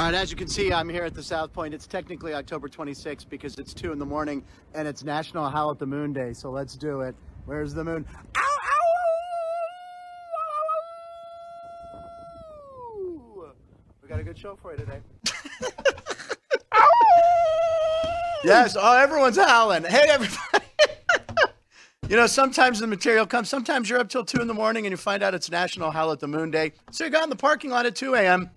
All right, as you can see, I'm here at the South Point. It's technically October 26th because it's 2 in the morning and it's National Howl at the Moon Day, so let's do it. Where's the moon? Ow, ow, ow! We got a good show for you today. Yes, oh, everyone's howling. Hey, everybody. You know, sometimes the material comes. Sometimes you're up till 2 in the morning and you find out it's National Howl at the Moon Day. So you got in the parking lot at 2 a.m.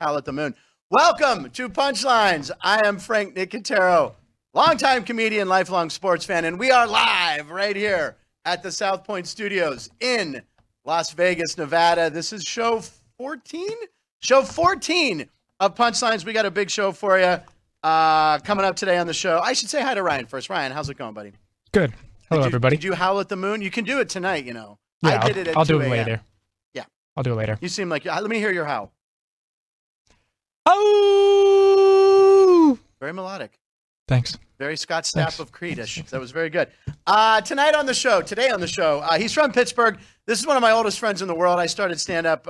Howl at the Moon. Welcome to Punchlines. I am Frank Nicotero, longtime comedian, lifelong sports fan, and we are live right here at the South Point Studios in Las Vegas, Nevada. This is show 14? Show 14 of Punchlines. We got a big show for you coming up today on the show. I should say hi to Ryan first. Ryan, how's it going, buddy? Good. Hello, everybody. Did you howl at the moon? You can do it tonight, you know. Yeah, I did it at 2 a.m. I'll do it later. Yeah. I'll do it later. You seem like... Let me hear your howl. Oh! Very melodic. Thanks. Very Scott Stapp of Creedish. That was very good. Tonight on the show, he's from Pittsburgh. This is one of my oldest friends in the world. I started stand-up.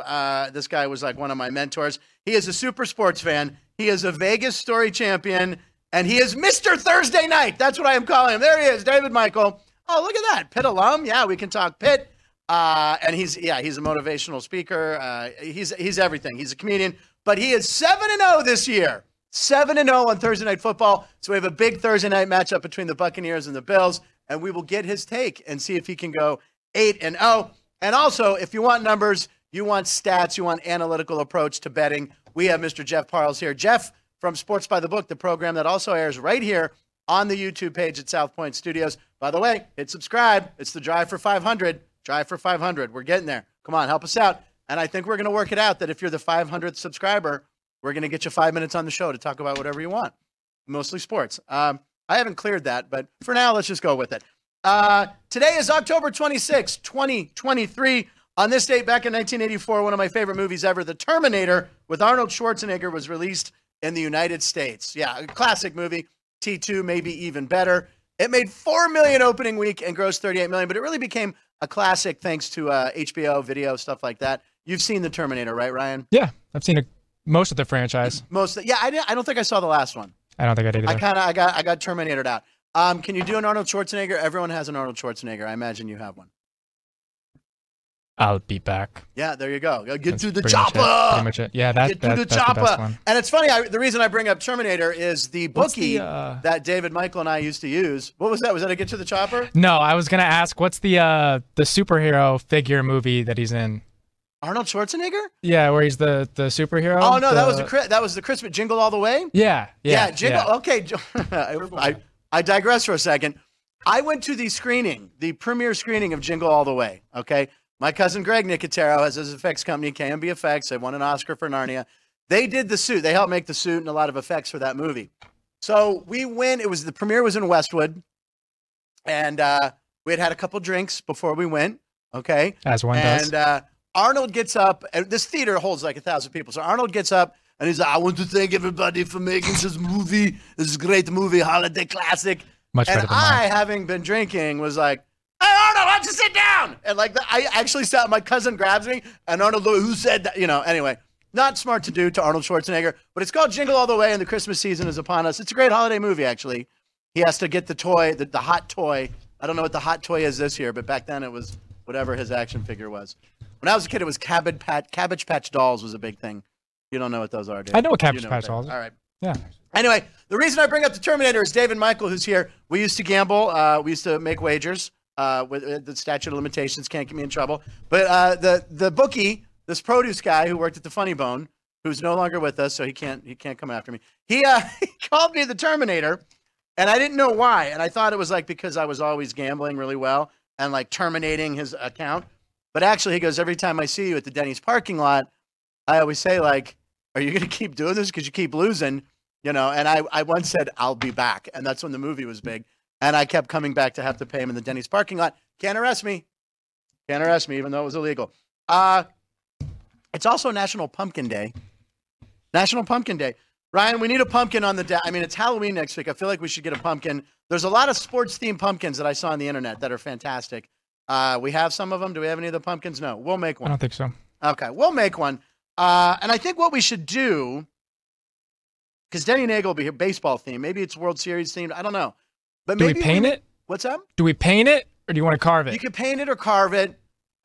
This guy was like one of my mentors. He is a super sports fan. He is a Vegas story champion. And he is Mr. Thursday Night. That's what I am calling him. There he is, David Michael. Oh, look at that. Pitt alum. Yeah, we can talk Pitt. And he's a motivational speaker. He's everything. He's a comedian. But he is 7-0 this year. 7-0 on Thursday Night Football. So we have a big Thursday night matchup between the Buccaneers and the Bills. And we will get his take and see if he can go 8-0. And also, if you want numbers, you want stats, you want analytical approach to betting, we have Mr. Jeff Parles here. Jeff from Sports by the Book, the program that also airs right here on the YouTube page at South Point Studios. By the way, hit subscribe. It's the drive for 500. Drive for 500. We're getting there. Come on, help us out. And I think we're going to work it out that if you're the 500th subscriber, we're going to get you 5 minutes on the show to talk about whatever you want, mostly sports. I haven't cleared that, but for now, let's just go with it. Today is October 26, 2023. On this date, back in 1984, one of my favorite movies ever, The Terminator, with Arnold Schwarzenegger, was released in the United States. Yeah, a classic movie. T2, maybe even better. It made $4 million opening week and grossed $38 million, but it really became a classic thanks to HBO, video, stuff like that. You've seen The Terminator, right, Ryan? Yeah, I've seen most of the franchise. I don't think I saw the last one. I don't think I did either. I got Terminator'd out. Can you do an Arnold Schwarzenegger? Everyone has an Arnold Schwarzenegger. I imagine you have one. I'll be back. Yeah, there you go. Get to the chopper. Pretty much it. Yeah, that's the best one. And it's funny. The reason I bring up Terminator is the bookie that David Michael and I used to use. What was that? Was that a Get to the Chopper? No, I was gonna ask. What's the superhero figure movie that he's in? Arnold Schwarzenegger? Yeah, where he's the superhero. Oh no, that was the Christmas Jingle All the Way. Yeah. Jingle. Yeah. Okay, I digress for a second. I went to the premiere screening of Jingle All the Way. Okay. My cousin Greg Nicotero has his effects company, KMB Effects. They won an Oscar for Narnia. They did the suit. They helped make the suit and a lot of effects for that movie. So we went. The premiere was in Westwood, and we had a couple drinks before we went. Okay, as one does. And Arnold gets up. And this theater holds like 1,000 people. So Arnold gets up and he's like, "I want to thank everybody for making this movie. This is a great movie, holiday classic." Much better than mine. And I, having been drinking, was like, "Hey, Arnold, why don't you sit down?" And like, I actually stopped. My cousin grabs me, and Arnold, who said that? You know, anyway, not smart to do to Arnold Schwarzenegger, but it's called Jingle All the Way, and the Christmas season is upon us. It's a great holiday movie, actually. He has to get the toy, the hot toy. I don't know what the hot toy is this year, but back then it was whatever his action figure was. When I was a kid, it was Cabbage Patch Dolls was a big thing. You don't know what those are, dude. I know what Cabbage Patch Dolls are. All right. Yeah. Anyway, the reason I bring up the Terminator is David Michael, who's here. We used to gamble. We used to make wagers. With the statute of limitations can't get me in trouble. But the bookie, this produce guy who worked at the Funny Bone, who's no longer with us, so he can't come after me. He called me the Terminator, and I didn't know why. And I thought it was like because I was always gambling really well and like terminating his account. But actually, he goes, every time I see you at the Denny's parking lot, I always say like, "Are you gonna keep doing this? Because you keep losing, you know." And I once said, "I'll be back," and that's when the movie was big. And I kept coming back to have to pay him in the Denny's parking lot. Can't arrest me. Can't arrest me, even though it was illegal. It's also National Pumpkin Day. National Pumpkin Day. Ryan, we need a pumpkin on the day. I mean, it's Halloween next week. I feel like we should get a pumpkin. There's a lot of sports-themed pumpkins that I saw on the internet that are fantastic. We have some of them. Do we have any of the pumpkins? No. We'll make one. I don't think so. Okay. We'll make one. And I think what we should do Because Denny Nagel will be here, baseball themed. Maybe it's World Series themed. I don't know. But maybe do we paint it? What's up? Do we paint it, or do you want to carve it? You could paint it or carve it.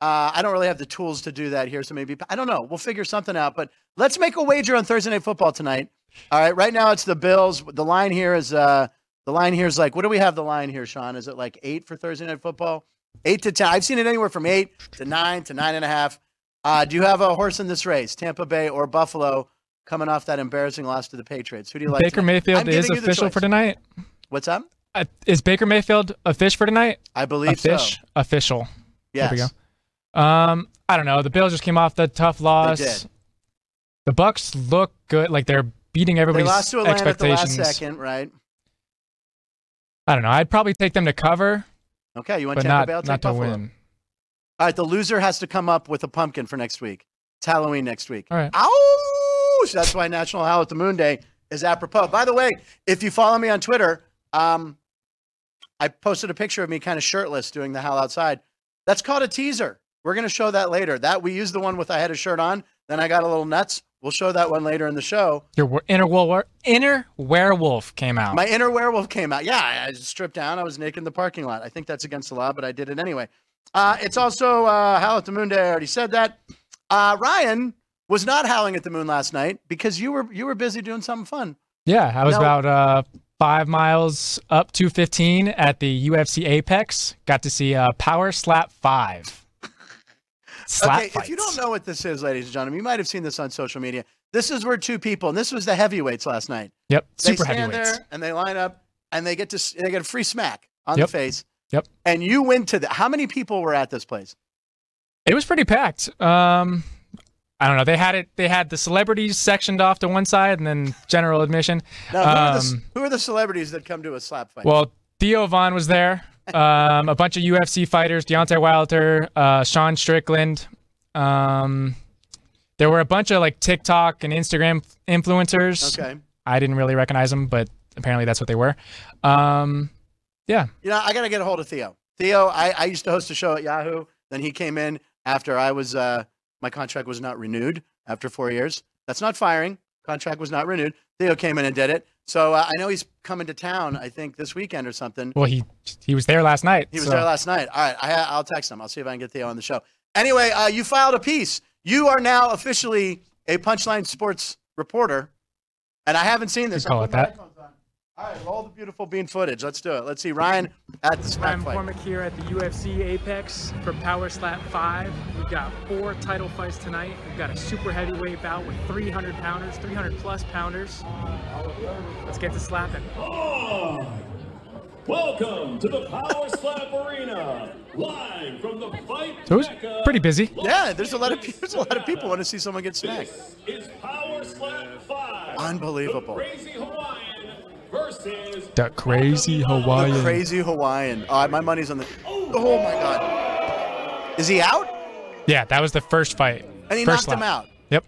I don't really have the tools to do that here, so maybe I don't know. We'll figure something out. But let's make a wager on Thursday Night Football tonight. All right. Right now it's the Bills. The line here is like, what do we have the line here, Sean? Is it like 8 for Thursday Night Football? 8 to 10. I've seen it anywhere from 8 to 9 to 9.5. Do you have a horse in this race? Tampa Bay or Buffalo, coming off that embarrassing loss to the Patriots? Who do you like? Baker Mayfield is official for tonight. What's up? Is Baker Mayfield a fish for tonight? I believe so. Official. Yes. There we go. I don't know. The Bills just came off that tough loss. They did. The Bucks look good. Like, they're beating everybody's expectations. They lost to Atlanta at the last second, right? I don't know. I'd probably take them to cover. Okay, you want Tampa Bay? I'll take Buffalo. Not to win. All right, the loser has to come up with a pumpkin for next week. It's Halloween next week. All right. Ouch! That's why National Howl at the Moon Day is apropos. By the way, if you follow me on Twitter, I posted a picture of me kind of shirtless doing the howl outside. That's called a teaser. We're going to show that later. That we used the one with I had a shirt on, then I got a little nuts. We'll show that one later in the show. Your inner werewolf came out. My inner werewolf came out. Yeah, I stripped down. I was naked in the parking lot. I think that's against the law, but I did it anyway. It's also Howl at the Moon Day. I already said that. Ryan was not howling at the moon last night because you were busy doing something fun. Yeah, I was about 5 miles up 215 at the UFC Apex. Got to see Power Slap 5. Okay, if you don't know what this is, ladies and gentlemen, you might have seen this on social media. This is where two people, and this was the heavyweights last night. Yep, super heavyweights. They stand there, and they line up, and they get a free smack on the face. Yep. And you went to how many people were at this place? It was pretty packed. I don't know. They had the celebrities sectioned off to one side, and then general admission. Now, who are the celebrities that come to a slap fight? Well, Theo Von was there. A bunch of UFC fighters, Deontay Wilder, Sean Strickland. There were a bunch of like TikTok and Instagram influencers. Okay. I didn't really recognize them, but apparently that's what they were. Yeah. You know, I got to get a hold of Theo. Theo, I used to host a show at Yahoo. Then he came in after I was, my contract was not renewed after 4 years. That's not firing. Contract was not renewed. Theo came in and did it. So I know he's coming to town, I think, this weekend or something. Well, he was there last night. He was there last night. All right, I'll text him. I'll see if I can get Theo on the show. Anyway, you filed a piece. You are now officially a Punchline Sports reporter, and I haven't seen this. Call it that. All right, roll the beautiful bean footage. Let's do it. Let's see Ryan at the Smack Fight. I'm McCormick here at the UFC Apex for Power Slap 5. We've got 4 title fights tonight. We've got a super heavyweight bout with 300-pounders, 300-plus pounders. Let's get to slapping. Oh, welcome to the Power Slap Arena, live from the fight. So it was pretty busy. Yeah, there's a lot of people want to see someone get smacked. This is Power Slap 5. Unbelievable. The Crazy Hawaiian. The Crazy Hawaiian. All right, my money's on the... Oh, my God. Is he out? Yeah, that was the first fight. And he knocked him out. Yep.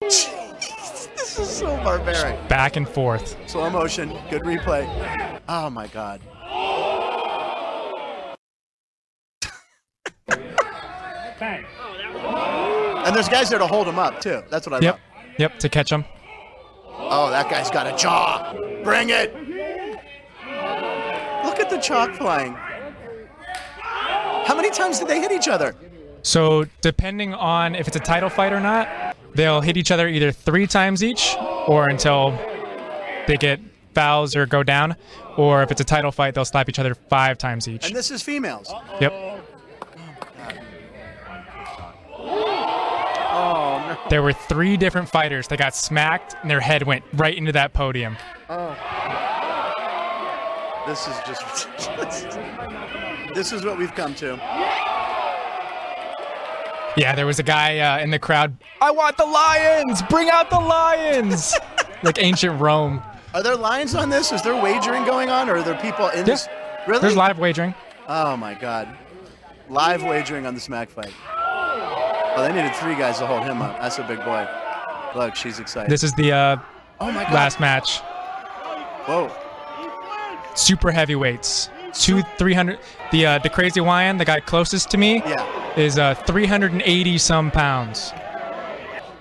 This is so barbaric. Back and forth. Slow motion. Good replay. Oh, my God. Bang. And there's guys there to hold him up, too. That's what I love. Yep, to catch him. Oh, that guy's got a jaw. Bring it. Look at the chalk flying. How many times did they hit each other? So depending on if it's a title fight or not, they'll hit each other either 3 times each or until they get fouls or go down. Or if it's a title fight, they'll slap each other 5 times each. And this is females. Yep. There were 3 different fighters that got smacked, and their head went right into that podium. Oh. This is just ridiculous. This is what we've come to. Yeah, there was a guy in the crowd, I want the lions! Bring out the lions! Like ancient Rome. Are there lions on this? Is there wagering going on, or are there people in this? Really? There's live wagering. Oh, my God. Live wagering on the smack fight. Oh, they needed 3 guys to hold him up. That's a big boy. Look, she's excited. This is the last match. Whoa. Super heavyweights. 300. The Crazy Hawaiian, the guy closest to me, is 380-some pounds.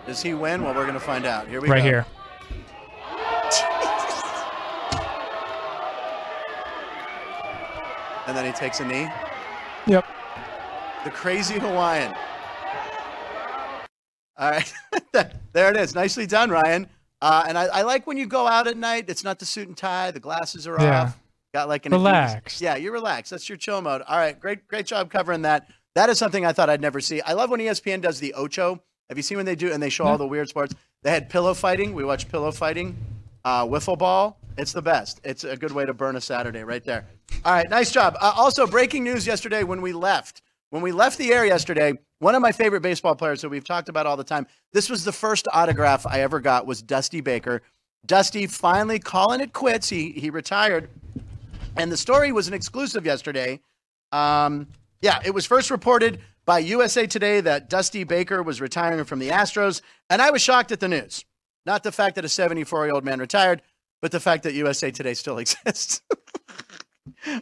Does he win? Well, we're going to find out. Here we go. Right here. and then he takes a knee. Yep. The Crazy Hawaiian. All right. There it is. Nicely done, Ryan. And I like when you go out at night. It's not the suit and tie. The glasses are off. Got like an relaxed. Yeah, you're relaxed. That's your chill mode. All right. Great job covering that. That is something I thought I'd never see. I love when ESPN does the Ocho. Have you seen when they do? And they show all the weird sports. They had pillow fighting. We watched pillow fighting. Wiffle ball. It's the best. It's a good way to burn a Saturday right there. All right. Nice job. Also, breaking news yesterday when we left. When we left the air yesterday, one of my favorite baseball players that we've talked about all the time, this was the first autograph I ever got, was Dusty Baker. Dusty finally calling it quits. He retired. And the story was an exclusive yesterday. Yeah, it was first reported by USA Today that Dusty Baker was retiring from the Astros. And I was shocked at the news. Not the fact that a 74-year-old man retired, but the fact that USA Today still exists.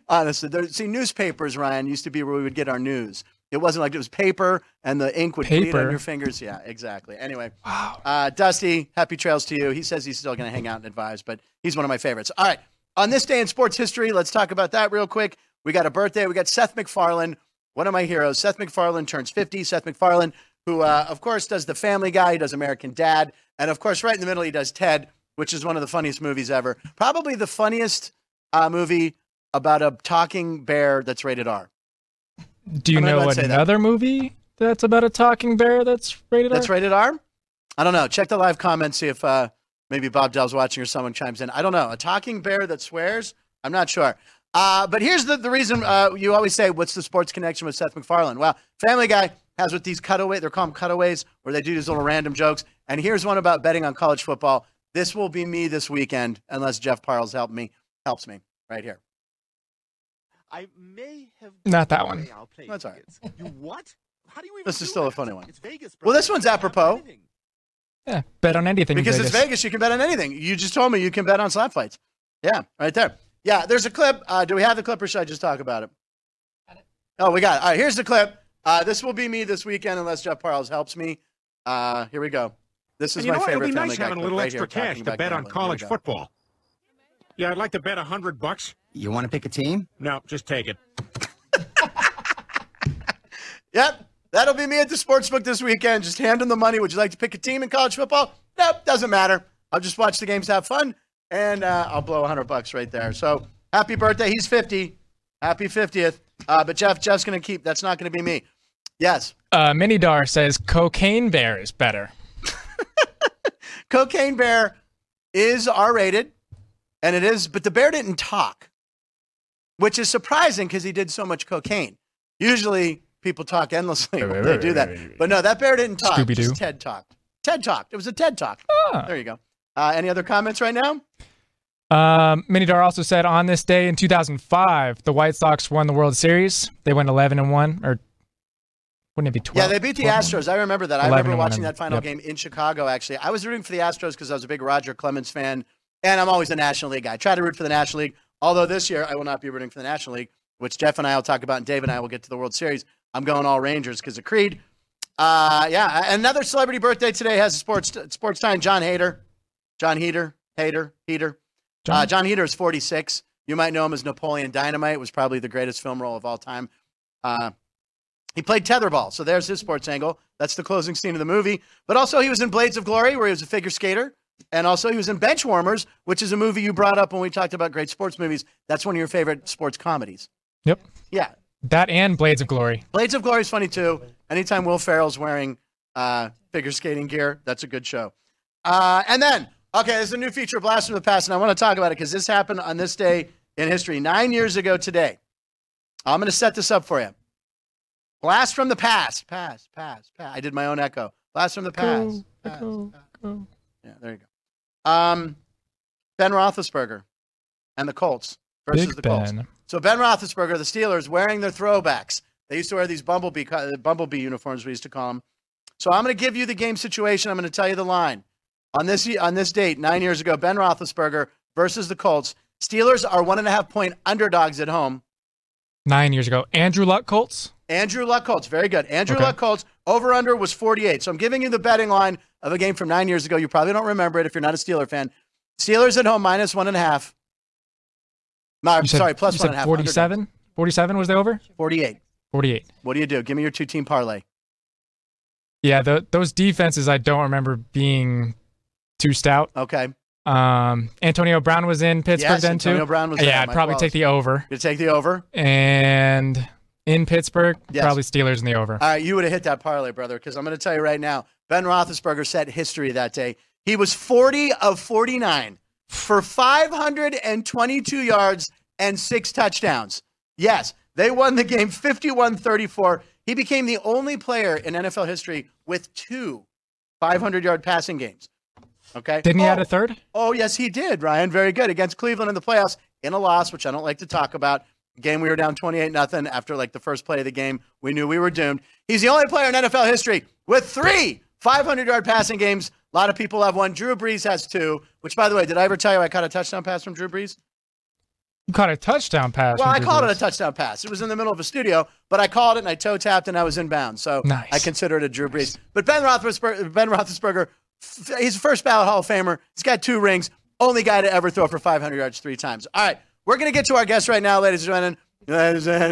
Honestly, see, newspapers, Ryan, used to be where we would get our news. It wasn't like it was paper and the ink would bleed on your fingers. Yeah, exactly. Anyway, wow. Dusty, happy trails to you. He says he's still going to hang out and advise, but he's one of my favorites. All right, on this day in sports history, let's talk about that real quick. We got a birthday. We got Seth MacFarlane, one of my heroes. Seth MacFarlane turns 50. Seth MacFarlane, who, of course, does the Family Guy. He does American Dad. And, of course, right in the middle, he does Ted, which is one of the funniest movies ever. Probably the funniest movie about a talking bear that's rated R. Do you know another movie that's about a talking bear that's rated R? That's rated R? I don't know. Check the live comments, see if maybe Bob Dell's watching or someone chimes in. I don't know. A talking bear that swears? I'm not sure. But here's the reason you always say, what's the sports connection with Seth MacFarlane? Well, Family Guy has with these cutaways. They're called cutaways, where they do these little random jokes. And here's one about betting on college football. This will be me this weekend, unless Jeff Parles helps me right here. I may have not that one. That's all right. You what? How do you even this is still a funny one. It's Vegas, bro. Well, this one's apropos. Yeah, bet on anything. Because Vegas. It's Vegas, you can bet on anything. You just told me you can bet on slap fights. Yeah, right there. Yeah, there's a clip. Do we have the clip or should I just talk about it? Got it. Oh, we got it. All right, here's the clip. This will be me this weekend unless Jeff Parles helps me. Here we go. This is my favorite. It'd be nice having a little extra cash to bet on college football. Yeah, I'd like to bet $100. You want to pick a team? No, just take it. Yep, that'll be me at the sportsbook this weekend. Just hand them the money. Would you like to pick a team in college football? Nope, doesn't matter. I'll just watch the games, have fun, and I'll blow $100 right there. So happy birthday. He's 50. Happy 50th. But Jeff's going to keep. That's not going to be me. Yes. Minidar says Cocaine Bear is better. Cocaine Bear is R-rated. And it is, but the bear didn't talk, which is surprising because he did so much cocaine. Usually people talk endlessly when they do that. But no, that bear didn't talk. Scooby-Doo. Just Ted talked. Ted talked. It was a Ted talk. Ah. There you go. Any other comments right now? Minidar also said on this day in 2005, the White Sox won the World Series. They went 11-1 or wouldn't it be 12? Yeah, they beat the Astros. I remember that. I remember watching that final game in Chicago, actually. I was rooting for the Astros because I was a big Roger Clemens fan. And I'm always a National League guy. I try to root for the National League, although this year I will not be rooting for the National League, which Jeff and I will talk about, and Dave and I will get to the World Series. I'm going all Rangers because of Creed. Yeah, another celebrity birthday today has a sports time. John Hader. John Heater. John Heater is 46. You might know him as Napoleon Dynamite. It was probably the greatest film role of all time. He played tetherball, so there's his sports angle. That's the closing scene of the movie. But also he was in Blades of Glory, where he was a figure skater. And also he was in Benchwarmers, which is a movie you brought up when we talked about great sports movies. That's one of your favorite sports comedies. Yep. Yeah. That and Blades of Glory. Blades of Glory is funny, too. Anytime Will Ferrell's wearing figure skating gear, that's a good show. And then, okay, there's a new feature, Blast from the Past, and I want to talk about it because this happened on this day in history 9 years ago today. I'm going to set this up for you. Blast from the Past. Past. I did my own echo. Blast from the Past. Go. Yeah, there you go. Ben Roethlisberger and the Colts versus Big the Colts. Ben. So Ben Roethlisberger, the Steelers, wearing their throwbacks. They used to wear these bumblebee uniforms, we used to call them. So I'm going to give you the game situation. I'm going to tell you the line. On this date, 9 years ago, Ben Roethlisberger versus the Colts. Steelers are 1.5-point underdogs at home. 9 years ago. Andrew Luck Colts? Andrew Luck Colts. Very good. Luck Colts. Over-under was 48. So I'm giving you the betting line of a game from 9 years ago. You probably don't remember it if you're not a Steeler fan. Steelers at home, minus 1.5. No, I'm sorry, plus 1.5. 47? 47 was the over? 48. What do you do? Give me your two-team parlay. Yeah, those defenses I don't remember being too stout. Okay. Antonio Brown was in Pittsburgh then too. Antonio Brown was in. Yeah, I'd probably take the over. You'd take the over? And in Pittsburgh, probably Steelers in the over. All right, you would have hit that parlay, brother, because I'm going to tell you right now, Ben Roethlisberger set history that day. He was 40 of 49 for 522 yards and 6 touchdowns. Yes, they won the game 51-34. He became the only player in NFL history with 2 500-yard passing games. Okay. Didn't he add a third? Oh, yes, he did, Ryan. Very good. Against Cleveland in the playoffs in a loss, which I don't like to talk about. The game we were down 28-0 after like the first play of the game. We knew we were doomed. He's the only player in NFL history with 3 500-yard passing games. A lot of people have one. Drew Brees has 2, which, by the way, did I ever tell you I caught a touchdown pass from Drew Brees? You caught a touchdown pass? Well, I called it a touchdown pass. It was in the middle of a studio, but I called it and I toe-tapped and I was inbound. So nice. I consider it a Drew Brees. Nice. But Ben Roethlisberger, he's a first ballot Hall of Famer. He's got 2 rings. Only guy to ever throw for 500 yards 3 times. All right. We're going to get to our guest right now, ladies and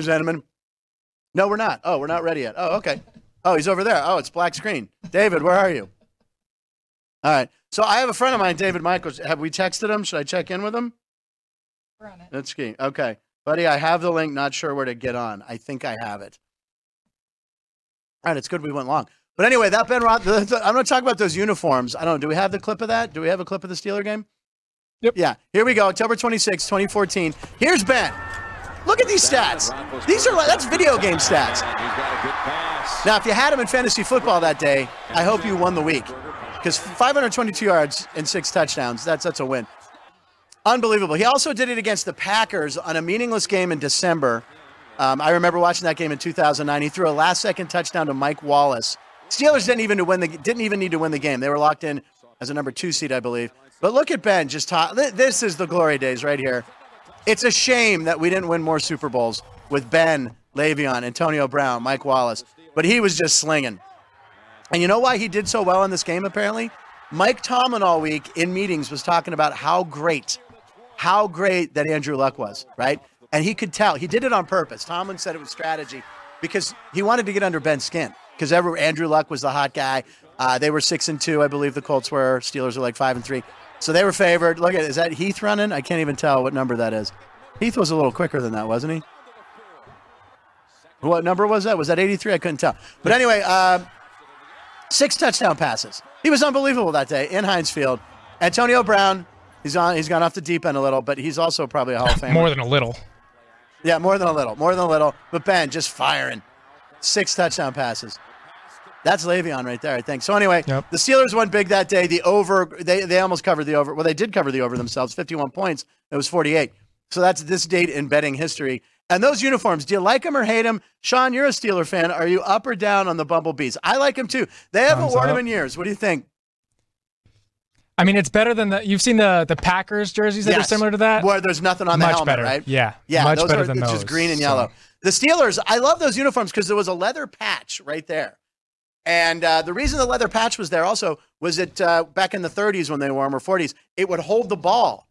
gentlemen. No, we're not. Oh, we're not ready yet. Oh, okay. Oh, he's over there. Oh, it's black screen. David, where are you? All right. So I have a friend of mine, David Michael. Have we texted him? Should I check in with him? We're on it. Let's see. Okay. Buddy, I have the link. Not sure where to get on. I think I have it. All right. It's good we went long. But anyway, that Ben Roethlisberger, I'm going to talk about those uniforms. I don't know. Do we have the clip of that? Do we have a clip of the Steeler game? Yep. Yeah. Here we go. October 26, 2014. Here's Ben. Look at these stats. These are like, that's video game stats. Now, if you had him in fantasy football that day, I hope you won the week. Because 522 yards and 6 touchdowns, that's a win. Unbelievable. He also did it against the Packers on a meaningless game in December. I remember watching that game in 2009. He threw a last-second touchdown to Mike Wallace. Steelers didn't even need to win the game. They were locked in as a number 2 seed, I believe. But look at Ben. This is the glory days right here. It's a shame that we didn't win more Super Bowls with Ben, Le'Veon, Antonio Brown, Mike Wallace. But he was just slinging. And you know why he did so well in this game, apparently? Mike Tomlin all week in meetings was talking about how great that Andrew Luck was, right? And he could tell. He did it on purpose. Tomlin said it was strategy because he wanted to get under Ben's skin because Andrew Luck was the hot guy. They were 6-2, I believe the Colts were. Steelers were like 5-3. So they were favored. Look at it. Is that Heath running? I can't even tell what number that is. Heath was a little quicker than that, wasn't he? What number was that? Was that 83? I couldn't tell. But anyway, 6 touchdown passes. He was unbelievable that day in Heinz Field. Antonio Brown, he's gone off the deep end a little, but he's also probably a Hall of Famer. More than a little. Yeah, more than a little. But Ben, just firing. 6 touchdown passes. That's Le'Veon right there, I think. So anyway, yep. The Steelers won big that day. The over, they almost covered the over. Well, they did cover the over themselves, 51 points. It was 48. So that's this date in betting history. And those uniforms, do you like them or hate them? Sean, you're a Steeler fan. Are you up or down on the Bumblebees? I like them too. They haven't worn them in years. What do you think? I mean, it's better than you've seen the Packers jerseys that are similar to that? Where there's nothing on the helmet, better. Right? Yeah, much those better than those. It's just green and yellow. The Steelers, I love those uniforms because there was a leather patch right there. And the reason the leather patch was there also was that back in the 30s when they wore them, or 40s, it would hold the ball.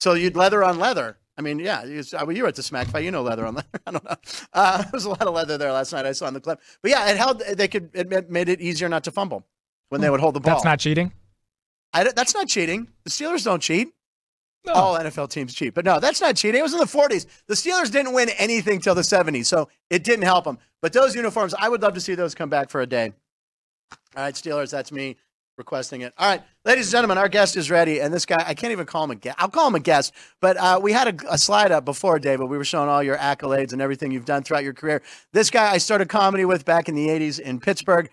So you'd leather on leather. I mean, yeah, you were at the smack fight. You know leather on leather. I don't know. There was a lot of leather there last night. I saw in the clip. But, yeah, it made it easier not to fumble when they would hold the ball. That's not cheating? That's not cheating. The Steelers don't cheat. No. All NFL teams cheat. But, no, that's not cheating. It was in the 40s. The Steelers didn't win anything till the 70s, so it didn't help them. But those uniforms, I would love to see those come back for a day. All right, Steelers, that's me requesting it. All right, ladies and gentlemen, our guest is ready. And this guy, I can't even call him a guest. I'll call him a guest. But we had a slide up before, David. We were showing all your accolades and everything you've done throughout your career. This guy I started comedy with back in the 80s in Pittsburgh.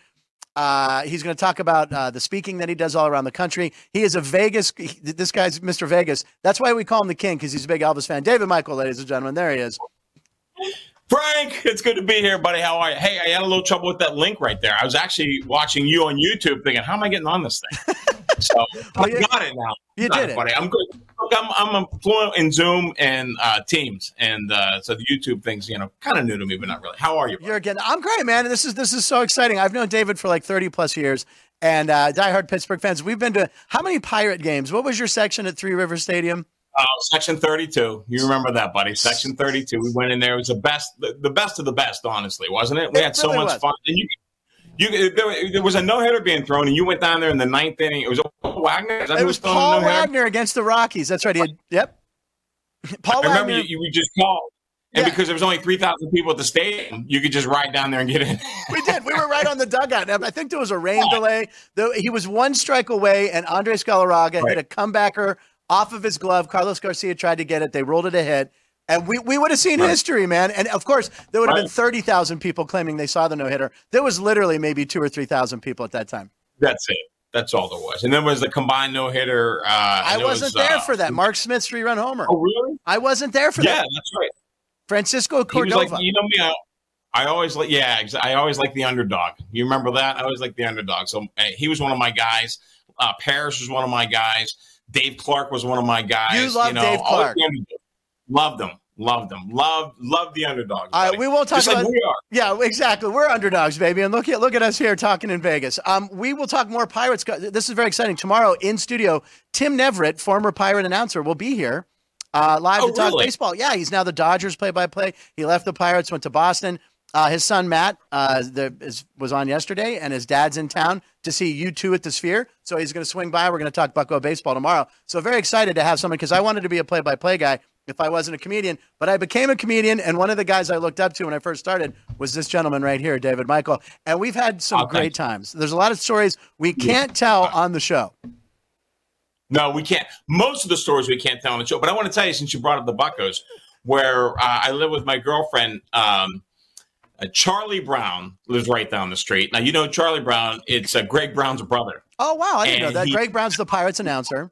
He's going to talk about the speaking that he does all around the country. He is this guy's Mr. Vegas. That's why we call him the King, because he's a big Elvis fan. David Michael, ladies and gentlemen, there he is. Frank, it's good to be here, buddy. How are you? Hey, I had a little trouble with that link right there. I was actually watching you on YouTube thinking, how am I getting on this thing? So got it now. You did it. Buddy. I'm good. Look, I'm fluent in Zoom and Teams. And so the YouTube thing's, kind of new to me, but not really. How are you, buddy? I'm great, man. This is so exciting. I've known David for like 30-plus years. And diehard Pittsburgh fans, we've been to how many Pirate games? What was your section at Three River Stadium? Section 32. You remember that, buddy. Section 32. We went in there. It was the best of the best, honestly, wasn't it? We had so much fun. And there was a no-hitter being thrown, and you went down there in the ninth inning. It was Paul Wagner. It was Paul Wagner against the Rockies. That's right. Yep. Paul Wagner. I remember you just called. And because there was only 3,000 people at the stadium, you could just ride down there and get in. We did. We were right on the dugout. And I think there was a rain delay. He was one strike away, and Andres Galarraga hit a comebacker off of his glove. Carlos Garcia tried to get it. They rolled it a hit. And we would have seen history, man. And, of course, there would have been 30,000 people claiming they saw the no-hitter. There was literally maybe 2,000 or 3,000 people at that time. That's it. That's all there was. And then was the combined no-hitter. I wasn't there for that. Mark Smith's three-run homer. Oh, really? I wasn't there for that. Yeah, that's right. Francisco Cordova. Like, you know me. I always like, I always like the underdog. You remember that? I always like the underdog. So he was one of my guys. Parrish was one of my guys. Dave Clark was one of my guys. You love Dave Clark. Loved him. Loved the underdog. We won't talk about. Like we are. Yeah, exactly. We're underdogs, baby. And look at us here talking in Vegas. We will talk more Pirates. This is very exciting. Tomorrow in studio, Tim Neverett, former Pirate announcer, will be here. Live to talk baseball. Yeah, he's now the Dodgers play-by-play. He left the Pirates, went to Boston. His son, Matt, was on yesterday, and his dad's in town to see U2 at the Sphere. So he's going to swing by. We're going to talk Bucko baseball tomorrow. So very excited to have someone, because I wanted to be a play-by-play guy if I wasn't a comedian. But I became a comedian, and one of the guys I looked up to when I first started was this gentleman right here, David Michael. And we've had some great times. There's a lot of stories we can't tell on the show. No, we can't. Most of the stories we can't tell on the show. But I want to tell you, since you brought up the Buccos, where I live with my girlfriend, Charlie Brown lives right down the street. Now, you know Charlie Brown. It's Greg Brown's brother. Oh, wow. I didn't know that. Greg Brown's the Pirates announcer.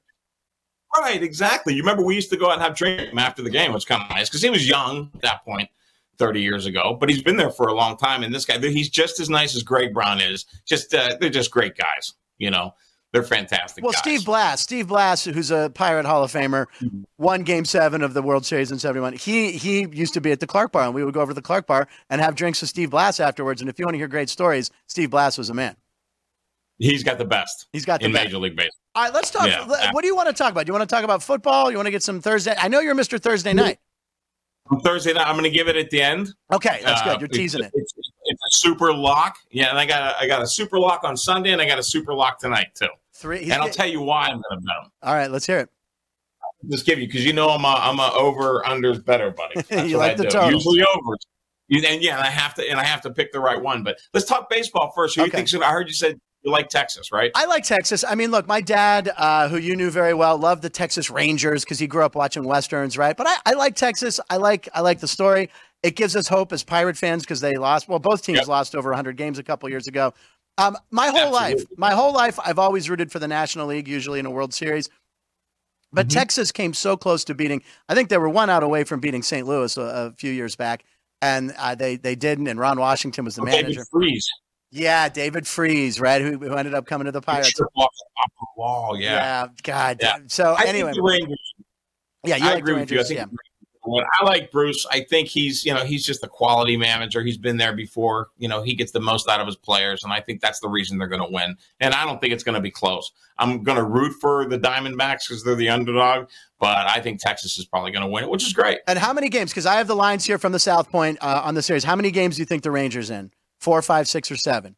Right, exactly. You remember we used to go out and have drinks with him after the game, which was kind of nice because he was young at that point 30 years ago. But he's been there for a long time. And this guy, he's just as nice as Greg Brown is. They're just great guys, you know. They're fantastic. Well, guys. Steve Blass, who's a Pirate Hall of Famer, won Game 7 of the World Series in '71. He used to be at the Clark Bar, and we would go over to the Clark Bar and have drinks with Steve Blass afterwards. And if you want to hear great stories, Steve Blass was a man. He's got the best. He's got the best. Major League Baseball. All right, let's talk. Yeah. What do you want to talk about? Do you want to talk about football? You want to get some Thursday? I know you're Mr. Thursday night. Thursday night. I'm going to give it at the end. Okay, that's good. You're teasing it. It's a super lock. Yeah, and I got a super lock on Sunday, and I got a super lock tonight too. And I'll tell you why I'm going to bet them. All right, let's hear it. I'll just give you, because you know I'm a over unders better buddy. That's you like the total. Usually over. And yeah, I have to pick the right one. But let's talk baseball first. Who you think's going to? I heard you said you like Texas, right? I like Texas. I mean, look, my dad, who you knew very well, loved the Texas Rangers because he grew up watching Westerns, right? But I like Texas. I like the story. It gives us hope as Pirate fans because they lost. Well, both teams lost over 100 games a couple years ago. My whole life, I've always rooted for the National League, usually in a World Series. But Texas came so close to beating. I think they were one out away from beating St. Louis a few years back, and they didn't. And Ron Washington was the manager. David Freeze, right? Who ended up coming to the Pirates? Sure off the wall, yeah. Yeah, God. Yeah. So anyway, I agree with you. I think I like Bruce. I think he's just a quality manager. He's been there before. He gets the most out of his players, and I think that's the reason they're going to win. And I don't think it's going to be close. I'm going to root for the Diamondbacks because they're the underdog, but I think Texas is probably going to win it, which is great. And how many games? Because I have the lines here from the South Point on the series. How many games do you think the Rangers in? 4, 5, 6, or 7?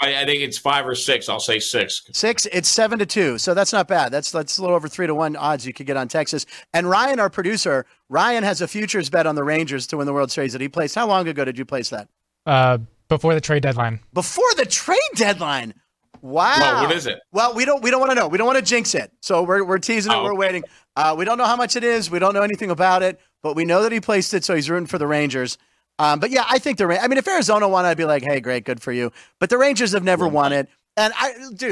I think it's 5 or 6. I'll say 6. 6. It's 7-2. So that's not bad. That's a little over 3-1 odds you could get on Texas. And Ryan, our producer, has a futures bet on the Rangers to win the World Series that he placed. How long ago did you place that? Before the trade deadline. Before the trade deadline. Wow. Well, what is it? Well, we don't want to know. We don't want to jinx it. So we're teasing it. We're waiting. We don't know how much it is. We don't know anything about it. But we know that he placed it. So he's rooting for the Rangers. But yeah, I think if Arizona won, I'd be like, hey, great, good for you. But the Rangers have never won it. And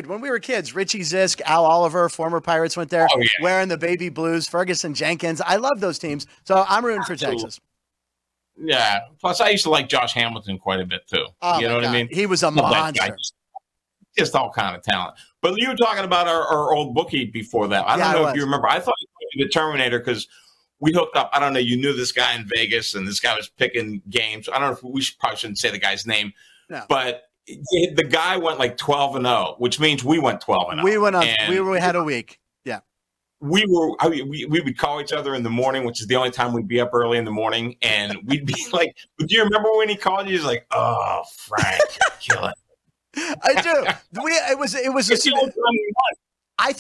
when we were kids, Richie Zisk, Al Oliver, former Pirates went there wearing the baby blues, Ferguson Jenkins. I love those teams. So I'm rooting for Texas. Yeah. Plus, I used to like Josh Hamilton quite a bit, too. Oh, you know what I mean? He was a monster. Just all kind of talent. But you were talking about our old bookie before that. I don't know if you remember. I thought he was the Terminator because – we hooked up. I don't know. You knew this guy in Vegas, and this guy was picking games. I don't know if we probably shouldn't say the guy's name, but the guy went like 12-0, which means we went 12-0. We went on. We had a week. Yeah, we would call each other in the morning, which is the only time we'd be up early in the morning. And we'd be like, do you remember when he called you? He's like, oh, Frank, kill it. I do. I